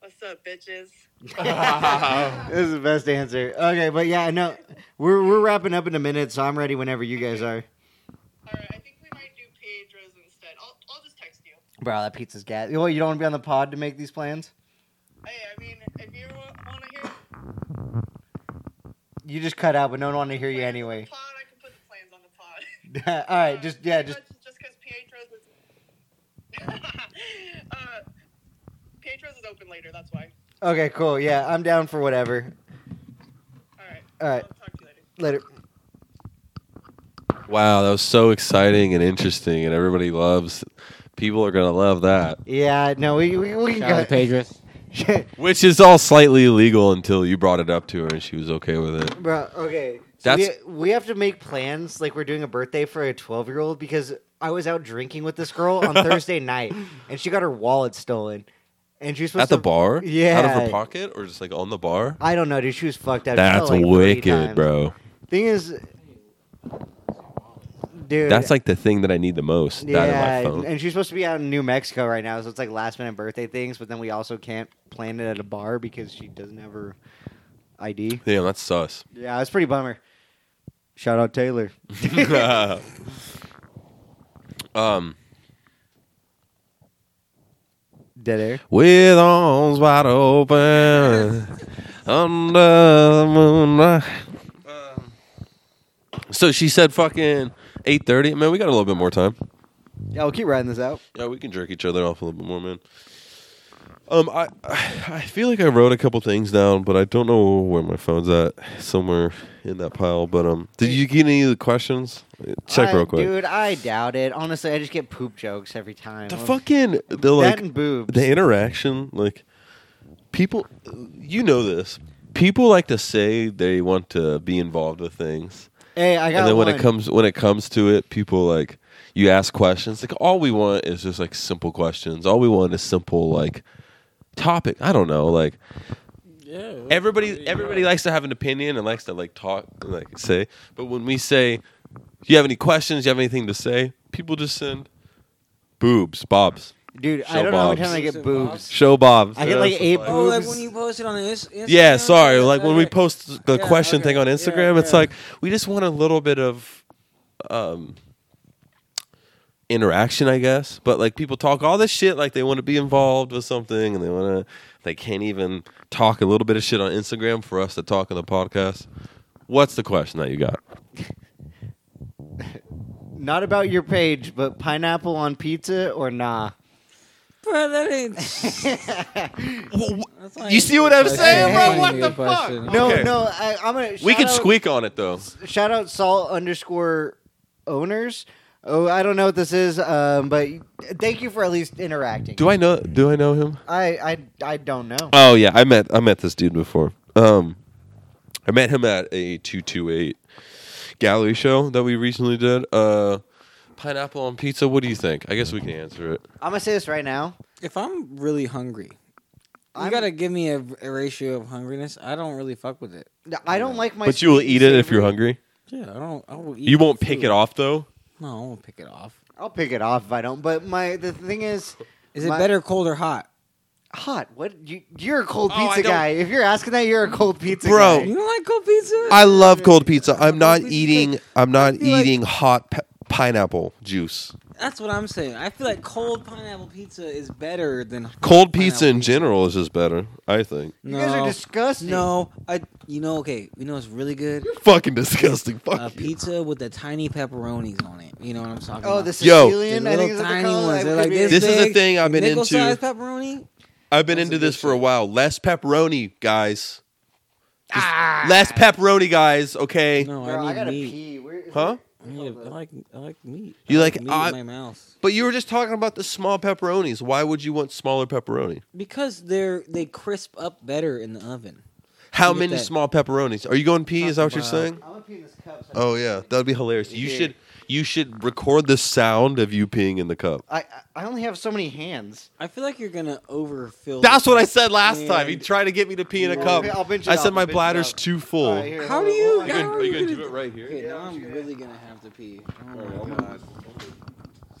What's up, bitches? This is the best answer. Okay, but yeah, no, we're wrapping up in a minute, so I'm ready whenever you guys are. All right, Bro, that pizza's gas. Well, you don't want to be on the pod to make these plans? Hey, I mean, if you want to hear... You just cut out, but no one wanted to hear you anyway. Pod, I can put the plans on the pod. All right, Just because Pietro's is... Pietro's is open later, that's why. Okay, cool. Yeah, I'm down for whatever. All right. I'll talk to you later. wow, that was so exciting and interesting, and everybody loves. People are gonna love that. Yeah, no, we got Pedras. Which is all slightly illegal until you brought it up to her and she was okay with it. Bro, okay. So we have to make plans like we're doing a birthday for a 12-year-old because I was out drinking with this girl on Thursday night and she got her wallet stolen. And she was supposed the bar? Yeah. Out of her pocket or just like on the bar? I don't know, dude. She was fucked up. That's like wicked, bro. Thing is, dude, that's like the thing that I need the most. Yeah, that and my phone. And she's supposed to be out in New Mexico right now, so it's like last minute birthday things. But then we also can't plan it at a bar because she doesn't have her ID. Damn, that's sus. Yeah, that's pretty bummer. Shout out Taylor. Dead air. With arms wide open under the moonlight. So she said, "Fucking." 8:30, man. We got a little bit more time. Yeah, we'll keep riding this out. Yeah, we can jerk each other off a little bit more, man. I feel like I wrote a couple things down, but I don't know where my phone's at. Somewhere in that pile. But did you get any of the questions? Check real quick, dude. I doubt it. Honestly, I just get poop jokes every time. The interaction, like people, you know this. People like to say they want to be involved with things. Hey, I got one. And then when it comes to it, people like you ask questions. Like all we want is just like simple questions. All we want is simple like topic. I don't know. Like yeah, everybody likes to have an opinion and likes to like talk and like say. But when we say, "Do you have any questions? Do you have anything to say?" People just send boobs, bobs. Dude, show I don't bobs. Know how many times I get boobs. Show bobs. I get like 8 boobs. Oh, like when you post it on Instagram? Yeah, sorry. Like when we post the question thing on Instagram, it's like we just want a little bit of interaction, I guess. But like people talk all this shit like they want to be involved with something and they can't even talk a little bit of shit on Instagram for us to talk on the podcast. What's the question that you got? Not about your page, but pineapple on pizza or nah? Bro, that ain't. Well, you see what I'm saying, bro? What the fuck? No. I'm gonna. We can squeak on it though. Shout out Saul_owners. Oh, I don't know what this is, but thank you for at least interacting. Do I know him? I don't know. Oh yeah, I met this dude before. I met him at a 228 gallery show that we recently did. Pineapple on pizza, what do you think? I guess we can answer it. I'm going to say this right now. If I'm really hungry, you got to give me a ratio of hungriness. I don't really fuck with it. I don't like my... But you will eat it if you're hungry? Yeah, I will eat it. You won't pick it off, though? No, I won't pick it off. I'll pick it off if I don't, but the thing is... Is it better cold or hot? Hot? What? You're a cold pizza guy. If you're asking that, you're a cold pizza guy. Bro. You don't like cold pizza? I love cold pizza. I'm not eating hot... pineapple juice. That's what I'm saying. I feel like cold pineapple pizza is better than cold pizza in general is just better. I think you guys are disgusting. No, you know what's really good? You're fucking disgusting. Fuck you. Pizza with the tiny pepperonis on it. You know what I'm talking about? Oh, the Sicilian. I think it's tiny ones. They're like this big, is the thing I've been into. Nickel-sized pepperoni. I've been into this for a while. Less pepperoni, guys. Less pepperoni, guys. Okay. No, bro, I gotta pee. Huh? Yeah, I like meat. You like meat in my mouth. But you were just talking about the small pepperonis. Why would you want smaller pepperoni? Because they crisp up better in the oven. How many small pepperonis? Are you going pee? Is that what you're saying? I'm gonna pee in this cup. So that'd be hilarious. You should record the sound of you peeing in the cup. I only have so many hands. I feel like you're gonna overfill. That's what I said last time. You tried to get me to pee in a cup. I said my bladder's too full. How do you? Are you gonna do it right here? Okay, now I'm really gonna have to pee. Oh my God.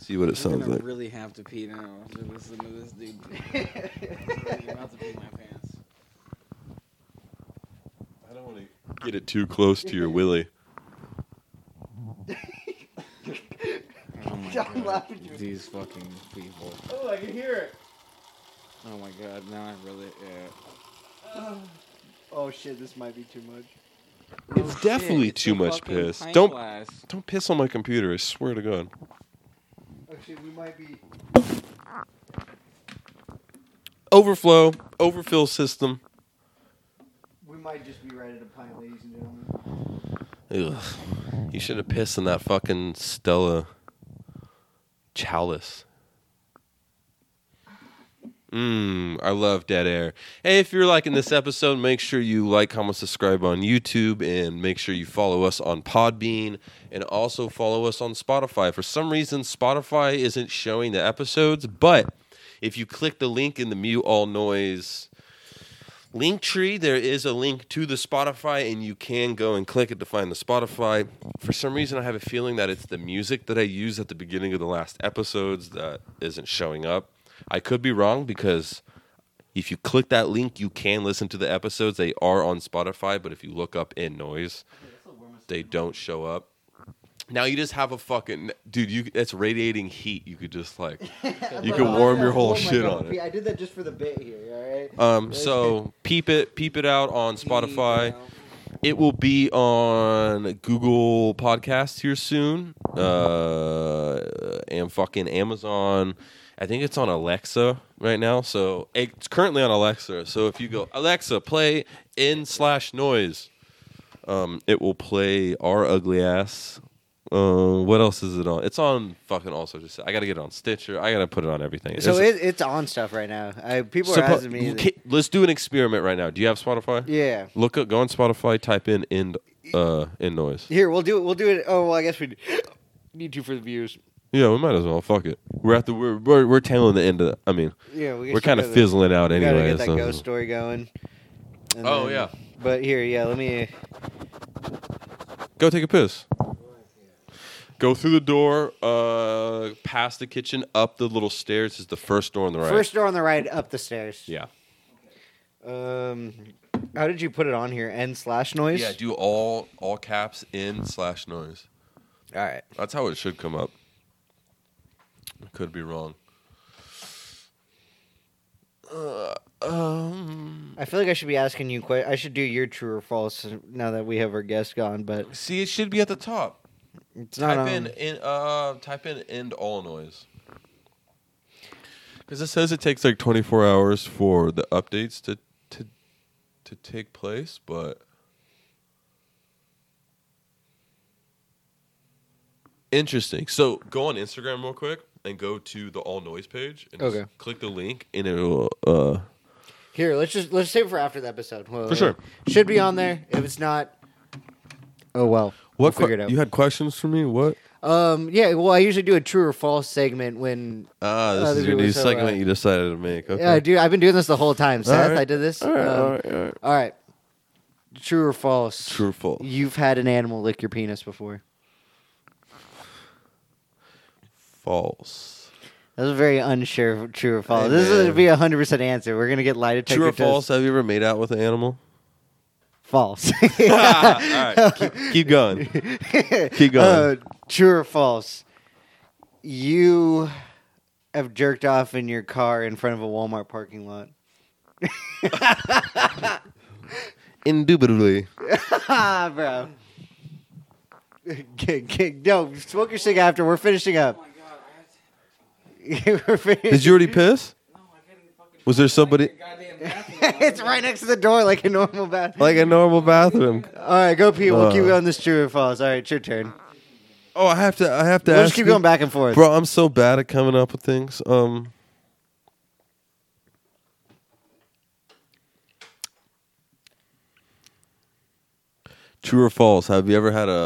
See what it sounds like. I really have to pee now. Listen to this dude. I'm about to pee my pants. I don't want to get it too close to your willy. Oh my God. These fucking people. Oh, I can hear it. Oh my God, now I really... Yeah. Oh shit, this might be too much. It's definitely too much piss. Don't piss on my computer, I swear to God. Oh shit, we might be... Overfill system. We might just be right at a pint, ladies and gentlemen. Ugh. You should have pissed in that fucking Stella chalice. I love dead air. Hey, if you're liking this episode, make sure you like, comment, subscribe on YouTube, and make sure you follow us on Podbean, and also follow us on Spotify. For some reason, Spotify isn't showing the episodes, but if you click the link in the Mute All Noise link tree, there is a link to the Spotify, and you can go and click it to find the Spotify. For some reason, I have a feeling that it's the music that I used at the beginning of the last episodes that isn't showing up. I could be wrong, because if you click that link, you can listen to the episodes. They are on Spotify, but if you look up in noise, they don't show up. Now you just have a fucking... Dude, it's radiating heat. You could just like... You could warm your whole shit on it. I did that just for the bit here, all right? So peep it out on Spotify. It will be on Google Podcasts here soon. And fucking Amazon... I think it's on Alexa right now, so it's currently on Alexa. So if you go, Alexa, play in/noise, it will play Our Ugly Ass. What else is it on? It's on fucking also. Just I gotta get it on Stitcher. I gotta put it on everything. So it's on stuff right now. People are asking me. Let's do an experiment right now. Do you have Spotify? Yeah. Go on Spotify. Type in in noise. Here, we'll do it. Oh well, I guess we need to for the views. Yeah, we might as well. Fuck it. We're tailing the end of. We're kind of fizzling out anyway. Gotta get that ghost story going. Yeah. But here, yeah, let me go take a piss. Go through the door, past the kitchen, up the little stairs is the first door on the right. First door on the right, up the stairs. Yeah. How did you put it on here? n/noise. Yeah, do all caps n/noise. All right. That's how it should come up. Could be wrong. I feel like I should be asking you. I should do your true or false now that we have our guest gone. But see, it should be at the top. It's not. Type in end all noise. Because it says it takes like 24 hours for the updates to take place, but. Interesting. So go on Instagram real quick and go to the all noise page and just click the link and it will. Here, let's save it for after the episode. Well, for sure, should be on there. If it's not, oh well. What we'll figure it out. You had questions for me? What? Yeah. Well, I usually do a true or false segment when. This is your new segment you decided to make. Okay. Yeah, dude. I've been doing this the whole time, Seth. Right. I did this. All right. True or false? True or false? You've had an animal lick your penis before. False. That was very unsure. True or false? Hey, this is going to be 100% answer. We're going to get lie detector. True or false? Have you ever made out with an animal? False. All right. Keep going. Keep going. True or false? You have jerked off in your car in front of a Walmart parking lot. Indubitably. Bro. No, smoke your cig after. We're finishing up. Oh my God, we're finishing. Did you already piss? No, I didn't fucking. Was there somebody? It's right next to the door, like a normal bathroom. Like a normal bathroom. All right, go pee. We'll keep going. This true or false. All right, it's your turn. Oh, I have to. We'll just keep going back and forth, bro. I'm so bad at coming up with things. True or false? Have you ever had a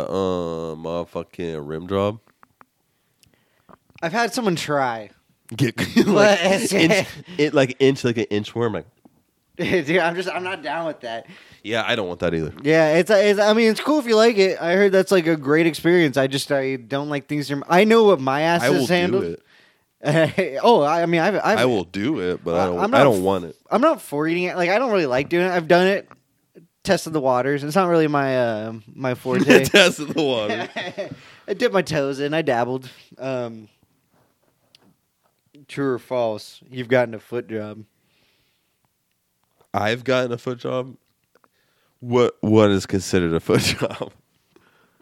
motherfucking rim job? I've had someone try. Get like an inchworm. Like, dude, I'm not down with that. Yeah, I don't want that either. Yeah, it's cool if you like it. I heard that's like a great experience. I don't like things. I know what my ass is handled. I will do it. I will do it, but I don't want it. I'm not for eating it. Like I don't really like doing it. I've done it. Tested the waters. It's not really my my forte. Tested the waters. I dipped my toes in. I dabbled. True or false? You've gotten a foot job. I've gotten a foot job. What is considered a foot job?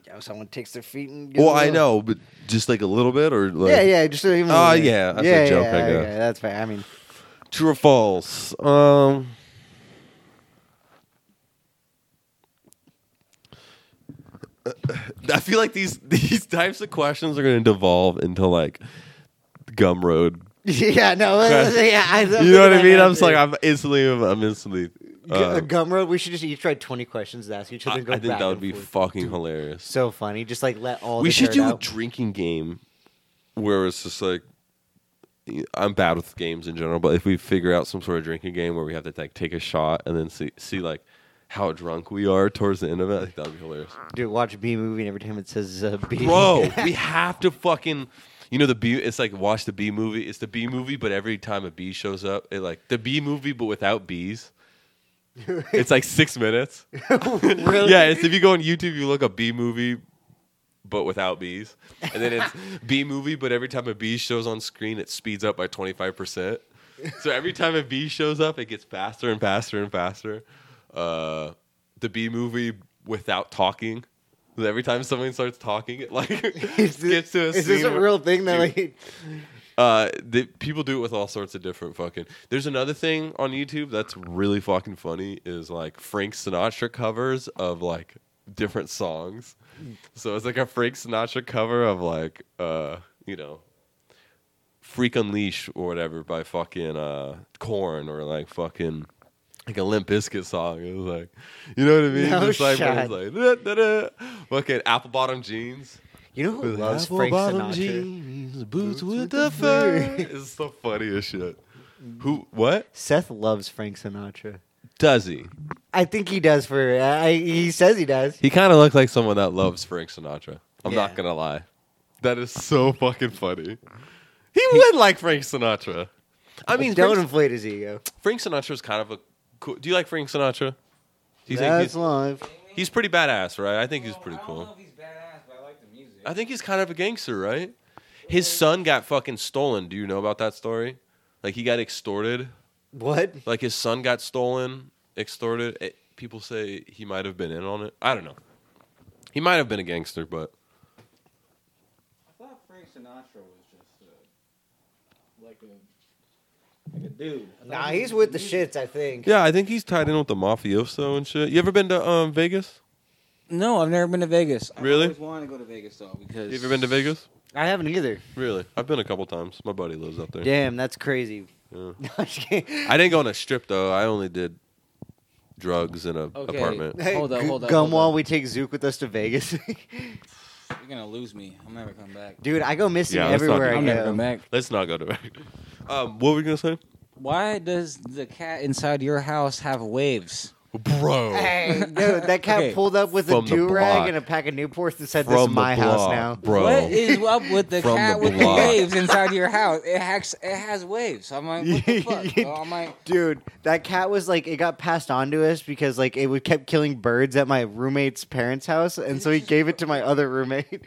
Yeah, someone takes their feet and. Well, I know, but just like a little bit, or like yeah, just even. Oh yeah, that's a joke. Yeah, okay, that's fair. I mean, true or false? I feel like these types of questions are going to devolve into like Gumroad. Yeah, no, yeah. You know what I mean? I'm just like, I'm instantly. Gumroad. We should just each try 20 questions to ask each other. I think that would be fucking hilarious. So funny. Just like let all. We should do a drinking game, where it's just like, I'm bad with games in general, but if we figure out some sort of drinking game where we have to like take a shot and then see like how drunk we are towards the end of it, I think that'd be hilarious. Dude, watch a B movie and every time it says B. Bro, we have to fucking. You know the B. It's like watch the B movie. It's the B movie, but every time a B shows up, it like the B movie, but without B's. It's like 6 minutes. Really? Yeah. It's if you go on YouTube, you look up B movie, but without B's, and then it's B movie, but every time a B shows on screen, it speeds up by 25%. So every time a B shows up, it gets faster and faster and faster. The B movie without talking. Every time someone starts talking, it like gets to a scene. Is this a real thing that like? People do it with all sorts of different fucking. There's another thing on YouTube that's really fucking funny is like Frank Sinatra covers of like different songs. So it's like a Frank Sinatra cover of like you know, Freak Unleash or whatever by fucking Korn or like fucking. Like a Limp Bizkit song. It was like, you know what I mean? No it's like, shot. It was like, da, da, da. Fucking apple bottom jeans. You know who loves Frank Sinatra? Jeans, boots with the fur. It's the funniest shit. Who? What? Seth loves Frank Sinatra. Does he? I think he does. He says he does. He kind of looks like someone that loves Frank Sinatra. I'm not gonna lie. That is so fucking funny. He would like Frank Sinatra. I mean, don't inflate his ego. Frank Sinatra's kind of a. Cool. Do you like Frank Sinatra? That's live. He's pretty badass, right? I think he's pretty cool. I don't know if he's badass, but I like the music. I think he's kind of a gangster, right? His son got fucking stolen. Do you know about that story? Like he got extorted. What? Like his son got stolen, extorted. People say he might have been in on it. I don't know. He might have been a gangster, but. I thought Frank Sinatra was just like a dude. Nah, he's with the shits, I think. Yeah, I think he's tied in with the mafioso and shit. You ever been to Vegas? No, I've never been to Vegas. Really? I always wanted to go to Vegas, though, because... You ever been to Vegas? I haven't either. Really? I've been a couple times. My buddy lives up there. Damn, that's crazy. Yeah. No, I'm just kidding. I didn't go on a strip, though. I only did drugs in an apartment. Hey, hold up. Gumwall, we take Zook with us to Vegas. You're going to lose me. I'm never coming back. Dude, I go missing everywhere I go. I'm never coming back. Let's not go to Vegas. What were we going to say? Why does the cat inside your house have waves? Bro. Hey, dude, that cat pulled up with a do-rag and a pack of Newports and said, this is my house now. Bro. What is up with the cat with the waves inside your house? It has waves. I'm like, what the fuck? I'm like, dude, that cat was like, it got passed on to us because like it kept killing birds at my roommate's parents' house. And so he gave it to my other roommate.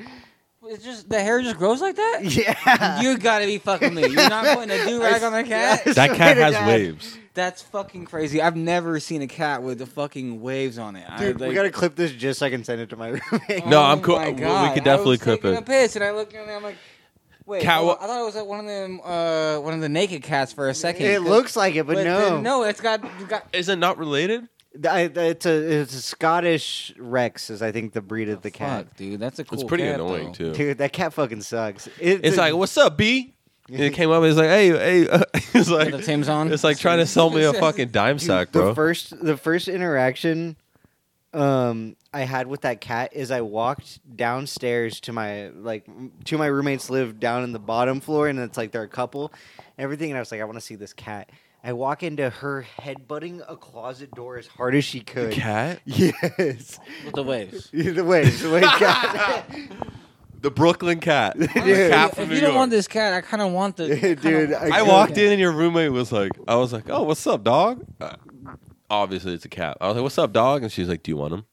It's just the hair just grows like that? Yeah. You gotta be fucking me. You're not putting a do-rag on that cat? That cat has waves. That's fucking crazy. I've never seen a cat with the fucking waves on it. Dude, we gotta clip this just so I can send it to my roommate. No, I'm cool. We could definitely clip it. I was taking a piss and I looked at it and I'm like, wait, I thought it was like one of the naked cats for a second. It looks like it, but no. No, it's got... Is it not related? It's a Scottish Rex is I think the breed of the cat. Fuck, dude, that's a cool cat. It's pretty annoying though. Too. Dude, that cat fucking sucks. It's like, what's up, B? And it came up and it's like, hey, it's like the Tim's on. It's like trying to sell me a fucking dime sack, bro. The first interaction I had with that cat is I walked downstairs to my two of my roommates live down in the bottom floor and it's like they're a couple and everything and I was like I want to see this cat. I walk into her headbutting a closet door as hard as she could. The cat? Yes. With the waves. The waves got it. The Brooklyn cat. Dude, the cat from New York. Don't want this cat, I kind of want the... Dude, I walked in and your roommate was like... I was like, oh, what's up, dog? Obviously, it's a cat. I was like, what's up, dog? And she's like, do you want him?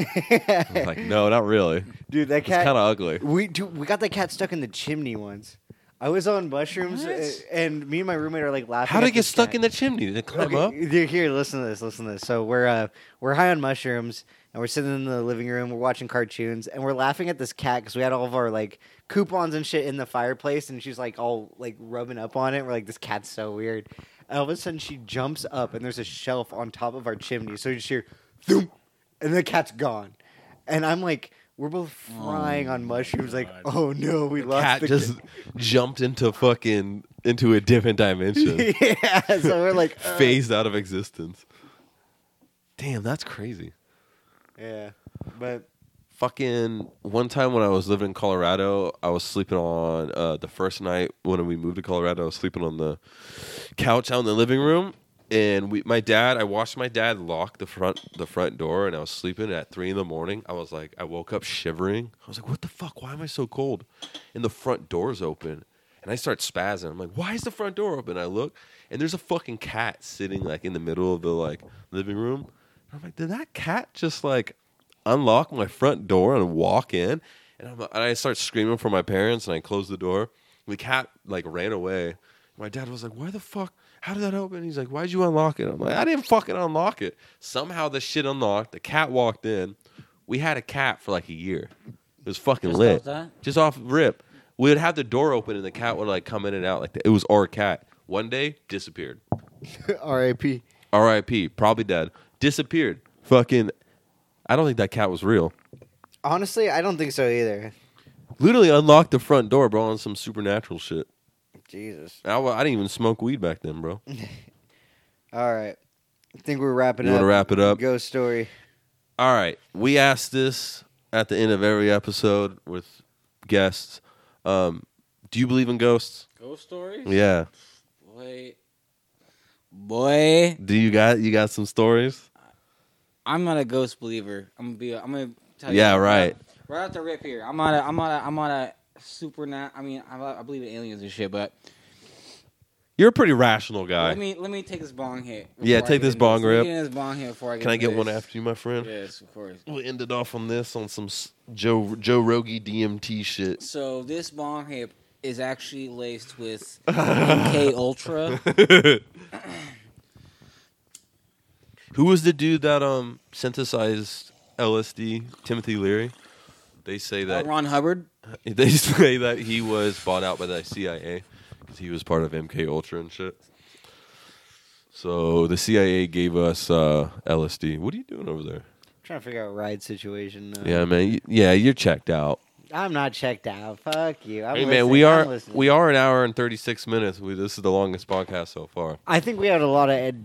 I was like, no, not really. Dude, that cat... It's kind of ugly. We got that cat stuck in the chimney once. I was on mushrooms, and me and my roommate are like laughing. How did it get stuck in the chimney? Did it climb up? Here, listen to this. So we're high on mushrooms, and we're sitting in the living room. We're watching cartoons, and we're laughing at this cat because we had all of our like coupons and shit in the fireplace, and she's like all like rubbing up on it. We're like, this cat's so weird. And all of a sudden, she jumps up, and there's a shelf on top of our chimney. So you just hear, thump, and the cat's gone. And I'm like. We're both frying on mushrooms. God. Like, oh no, we lost cat the cat. Just jumped into a different dimension. Yeah, so we're like phased out of existence. Damn, that's crazy. Yeah, but fucking one time when I was living in Colorado, I was sleeping on the first night when we moved to Colorado. I was sleeping on the couch out in the living room. And I watched my dad lock the front door, and I was sleeping at 3 a.m. I woke up shivering. I was like, what the fuck? Why am I so cold? And the front door's open, and I start spazzing. I'm like, why is the front door open? I look, and there's a fucking cat sitting like in the middle of the like living room. And I'm like, did that cat just like unlock my front door and walk in? And I start screaming for my parents, and I close the door. The cat like ran away. My dad was like, why the fuck? How did that open? He's like, why'd you unlock it? I'm like, I didn't fucking unlock it. Somehow the shit unlocked. The cat walked in. We had a cat for like a year. It was fucking lit. Just off rip. We would have the door open and the cat would like come in and out like that. It was our cat. One day, disappeared. R.I.P. R.I.P. Probably dead. Disappeared. Fucking, I don't think that cat was real. Honestly, I don't think so either. Literally unlocked the front door, bro, on some supernatural shit. Jesus. I didn't even smoke weed back then, bro. All right. I think we're wrapping up. You want to wrap it up? Ghost story. All right. We ask this at the end of every episode with guests. Do you believe in ghosts? Ghost stories? Yeah. Boy. Do you got some stories? I'm not a ghost believer. I'm gonna tell you. Yeah, right. Right off the rip here. I'm not a supernatural. I mean, I believe in aliens and shit, but you're a pretty rational guy. Let me take this bong hit. Yeah, take this bong rip. This bong hit before I get. Can I get one after you, my friend? Yes, of course. We'll end it off on this on some Joe Rogi DMT shit. So this bong hit is actually laced with MK Ultra. Who was the dude that synthesized LSD? Timothy Leary. They say that Ron Hubbard. They say that he was bought out by the CIA because he was part of MK Ultra and shit. So the CIA gave us LSD. What are you doing over there? I'm trying to figure out a ride situation. Yeah, man. Yeah, you're checked out. I'm not checked out. Fuck you. Hey, man, we are an hour and 36 minutes. This is the longest podcast so far. I think we had a lot of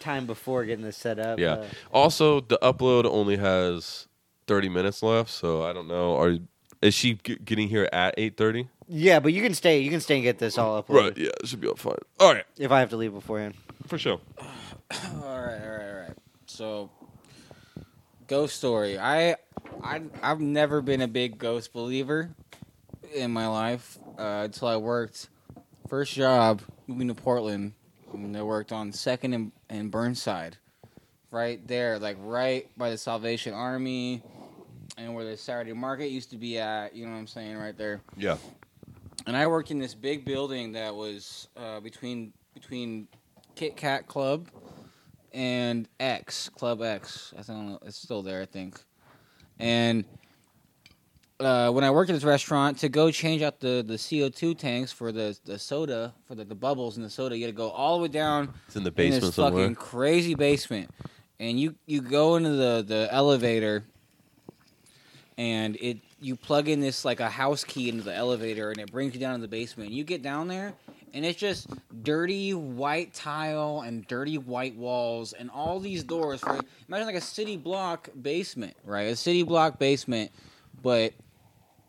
time before getting this set up. Yeah. Also, the upload only has 30 minutes left, so I don't know. Is she getting here at 8:30? Yeah, but you can stay. You can stay and get this all uploaded. Right? Yeah, it should be all fine. All right. If I have to leave beforehand, for sure. All right. So, ghost story. I've never been a big ghost believer in my life until I worked first job moving to Portland. And I worked on Second and Burnside, right there, like right by the Salvation Army. And where the Saturday market used to be at, you know what I'm saying, right there. Yeah. And I worked in this big building that was between Kit Kat Club and Club X. I don't know, it's still there, I think. And when I worked at this restaurant, to go change out the CO2 tanks for the soda, for the bubbles in the soda, you had to go all the way down. It's in the basement in this somewhere. Fucking crazy basement. And you go into the elevator. And you plug in this, like, a house key into the elevator, and it brings you down to the basement. You get down there, and it's just dirty white tile and dirty white walls and all these doors. Imagine, like, a city block basement, right? A city block basement, but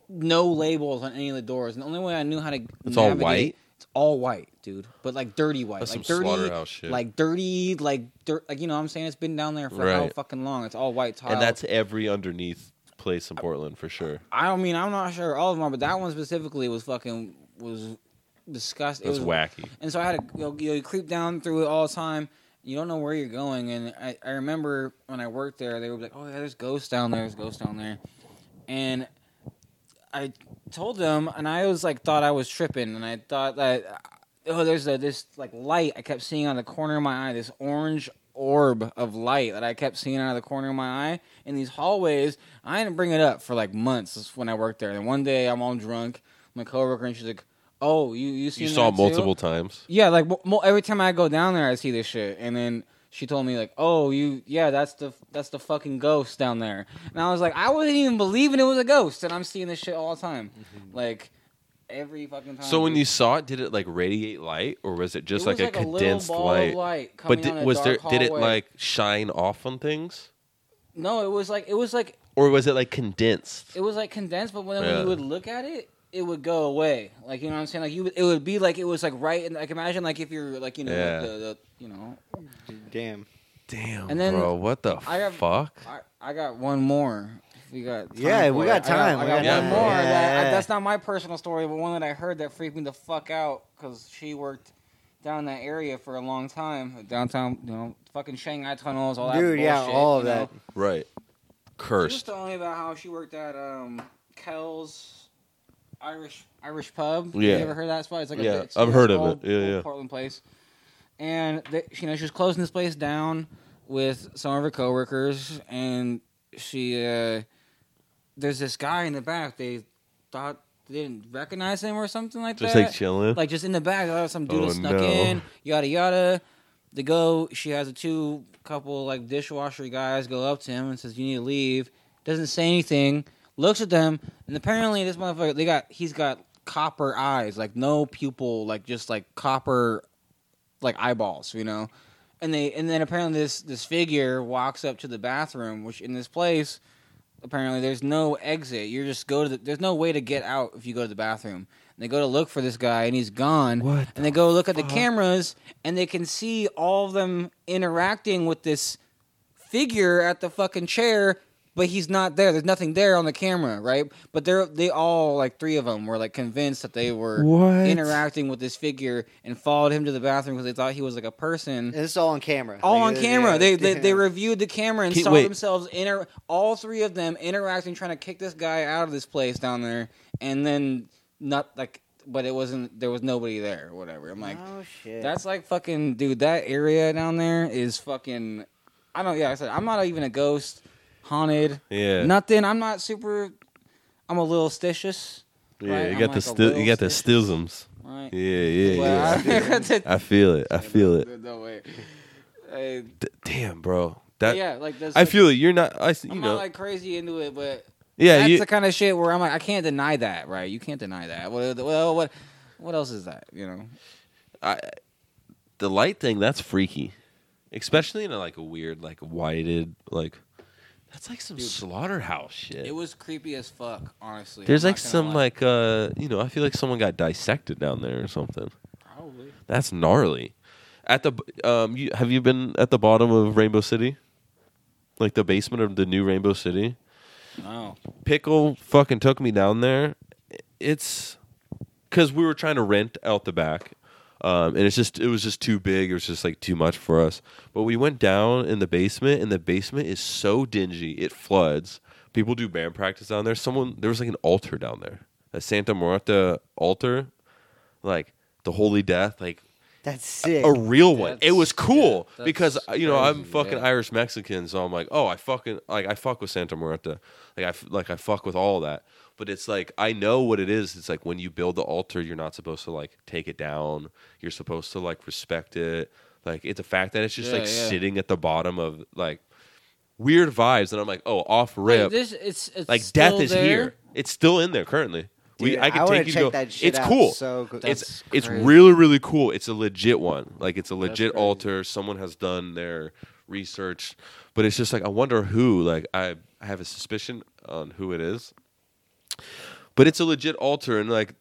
no labels on any of the doors. And the only way I knew how to It's navigate, all white? It's all white, dude. But, like, dirty white. That's like some slaughterhouse shit. Like, dirty, like, you know what I'm saying? It's been down there for how fucking long. It's all white tile. And that's every underneath place in Portland for sure. I mean, I'm not sure all of them, but that one specifically was fucking disgusting. It was wacky. And so I had to you creep down through it all the time. You don't know where you're going. And I remember when I worked there, they were like, "Oh yeah, there's ghosts down there. There's ghosts down there." And I told them, and I was like, thought I was tripping, and I thought that there's this like light I kept seeing on the corner of my eye, this orange orb of light that I kept seeing out of the corner of my eye in these hallways. I didn't bring it up for like months. That's when I worked there. And one day I'm all drunk. My coworker, and she's like, "Oh, you saw that multiple times?" Yeah, like every time I go down there, I see this shit. And then she told me, like, oh, that's the fucking ghost down there. And I was like, I wasn't even believing it was a ghost, and I'm seeing this shit all the time. Mm-hmm. Like, every fucking time. So when you saw it, did it, like, radiate light, or was it just, it was like a condensed little ball light? Of light coming but did, on a was dark there? Hallway. Did it, like, shine off on things? No, it was like. Or was it, like, condensed? It was, like, condensed, but when you would look at it, it would go away, like, you know what I'm saying. Like, it would be like it was like right, and like imagine like if you're like, you know, like the you know, damn. And then, bro, what the fuck? I got one more. We got time we got time. I got one more. That's not my personal story, but one that I heard that freaked me the fuck out because she worked down that area for a long time, downtown, you know, fucking Shanghai tunnels, all that. Dude, bullshit, all of that. Know? Right. Cursed. She was telling me about how she worked at Kel's. Irish pub. Yeah. You ever heard of that spot? It's like I've heard of it. Yeah. Portland place. And she was closing this place down with some of her coworkers, and she there's this guy in the back. They thought they didn't recognize him or something like that. Just like chilling, like just in the back. Oh, some dude snuck in. Yada yada. They go. She has a couple like dishwasher guys go up to him and says, "You need to leave." Doesn't say anything. Looks at them, and apparently this motherfucker, he's got copper eyes, like no pupil, like just like copper, like eyeballs, you know. And then apparently this figure walks up to the bathroom, which in this place, apparently there's no exit. You just go to there's no way to get out if you go to the bathroom. And they go to look for this guy, and he's gone. What and they go look at the cameras, and they can see all of them interacting with this figure at the fucking chair. But he's not there. There's nothing there on the camera, right? But they all, like three of them, were like convinced that they were interacting with this figure and followed him to the bathroom because they thought he was like a person. And it's all on camera. All on camera. Yeah. They reviewed the camera and saw themselves, all three of them interacting, trying to kick this guy out of this place down there. And then not like, but it wasn't. There was nobody there or whatever. I'm like, oh shit. That's like fucking dude. That area down there is fucking. I don't. Yeah, I said I'm not even a ghost. Haunted. Yeah. Nothing. I'm not super. I'm a little stitious. Right? Yeah, you got the stisms. Right. Yeah. I feel it. No way. Damn, bro. That. Yeah, like. I feel it. You're not. I'm not like crazy into it, but. Yeah, that's the kind of shit where I'm like, I can't deny that, right? You can't deny that. Well, what else is that? You know. The light thing. That's freaky, especially in like a weird, like whited, like. That's like some slaughterhouse shit. It was creepy as fuck, honestly. There's like some like I feel like someone got dissected down there or something. Probably. That's gnarly. At the have you been at the bottom of Rainbow City? Like the basement of the new Rainbow City? No. Pickle fucking took me down there. It's cuz we were trying to rent out the back. And it was just too big. It was just like too much for us. But we went down in the basement, and the basement is so dingy. It floods. People do band practice down there. There was like an altar down there, a Santa Marta altar, like the Holy Death, like that's sick. A real one. It was cool because crazy, I'm fucking Irish Mexican, so I'm like, oh, I fucking like I fuck with Santa Marta, like I fuck with all of that. But it's like, I know what it is. It's like when you build the altar, you're not supposed to like take it down. You're supposed to like respect it. Like it's a fact that it's just sitting at the bottom of like weird vibes. And I'm like, oh, off rip. It's like death is here. It's still in there currently. Dude, I can take you to go. That shit it's out. Cool. So it's really, really cool. It's a legit one. Like it's a legit altar. Someone has done their research. But it's just like, I wonder who. Like I have a suspicion on who it is. But it's a legit altar, and like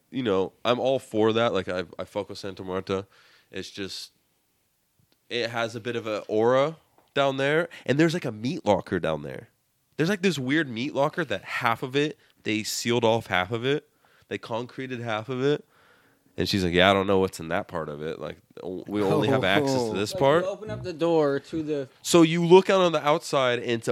I'm all for that. Like I fuck with Santa Marta. It's just it has a bit of an aura down there, and there's like a meat locker down there. There's like this weird meat locker that half of it they sealed off, half of it they concreted, half of it. And she's like, yeah, I don't know what's in that part of it. Like we only have access to this part. You open up the door to the. So you look out on the outside and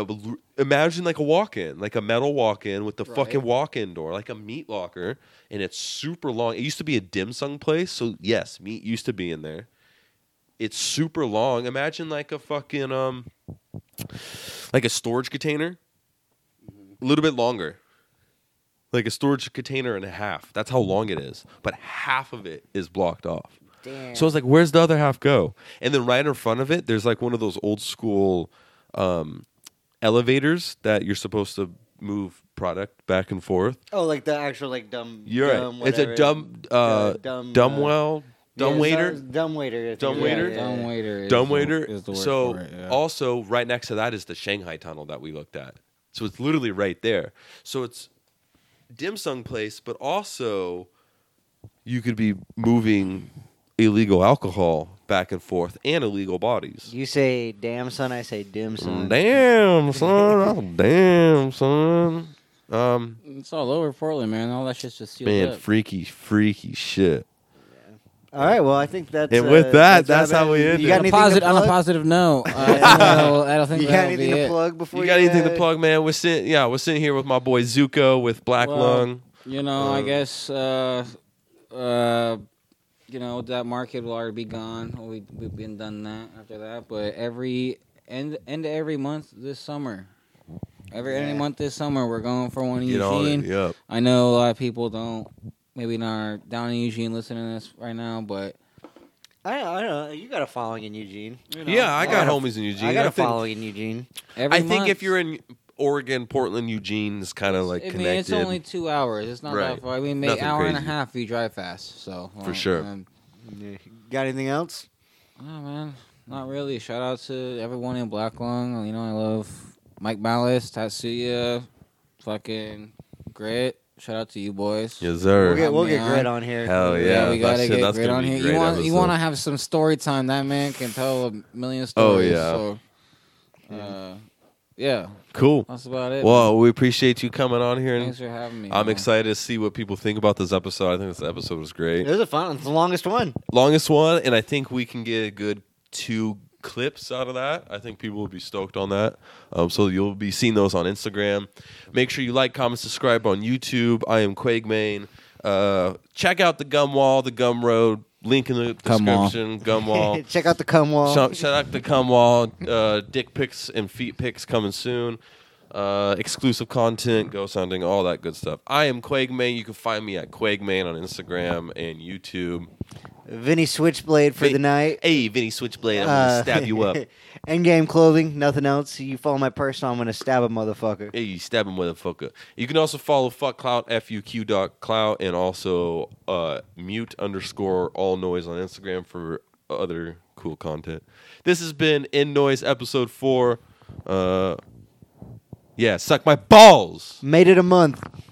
imagine like a walk-in, like a metal walk-in with the fucking walk-in door, like a meat locker, and it's super long. It used to be a dim sum place, so yes, meat used to be in there. It's super long. Imagine like a fucking like a storage container, a little bit longer. Like a storage container and a half. That's how long it is. But half of it is blocked off. Damn. So I was like, where's the other half go? And then right in front of it, there's like one of those old school elevators that you're supposed to move product back and forth. Oh, like the actual like dumb. You're dumb, right. It's a dumb, Dumbwaiter. So word, yeah. Also right next to that is the Shanghai tunnel that we looked at. So it's literally right there. So it's dim sum place, but also you could be moving illegal alcohol back and forth and illegal bodies. You say damn son, I say dim son. Damn son, damn son. It's all over Portland, man. All that shit's just sealed up. Man, freaky shit. All right, well, I think that's... And with that, that's how we end it. On a positive note, I don't think that'll be it. You got anything to plug before you... You got anything to plug, man? We're sitting here with my boy Zouko with Black Lung. You know, I guess, you know, that market will already be gone. We've been done that after that. But every... End of every month this summer. Every month this summer, we're going for one Eugene. Yep. I know a lot of people don't... Maybe not down in Eugene listening to this right now, but... I don't know. You got a following in Eugene. You know? Yeah, I got homies in Eugene. I got a following in Eugene. I think if you're in Oregon, Portland, Eugene is kind of like connected. I mean, it's only 2 hours. It's not that far. I mean, maybe an hour and a half if you drive fast. So for sure. Got anything else? No, man. Not really. Shout out to everyone in Black Lung. You know, I love Mike Malice, Tatsuya, fucking Grit. Shout out to you boys. Yes, sir. We'll get Grit on here. Hell yeah. We gotta get Grit on here. You want to have some story time. That man can tell a million stories. Oh, yeah. So, yeah. Cool. That's about it. Well, man. We appreciate you coming on here. Thanks for having me. I'm excited to see what people think about this episode. I think this episode was great. It was a fun one. It's the longest one. And I think we can get a good 2 clips out of that. I think people will be stoked on that. So you'll be seeing those on Instagram. Make sure you like, comment, subscribe on YouTube. I am Qwaigmane. Check out the Gumwall, the Gumroad. Link in the description. Gumwall. Check out the Gumwall. Shout out the Gumwall. Dick pics and feet pics coming soon. Exclusive content, ghost hunting, all that good stuff. I am Qwaigmane. You can find me at Qwaigmane on Instagram and YouTube. Vinny Switchblade for the night. Hey, Vinny Switchblade, I'm going to stab you up. Endgame clothing, nothing else. You follow my person, I'm going to stab a motherfucker. Hey, stab a motherfucker. You can also follow FuckClout, FUQ.Clout, and also mute_all noise on Instagram for other cool content. This has been In Noise Episode 4. Suck my balls. Made it a month.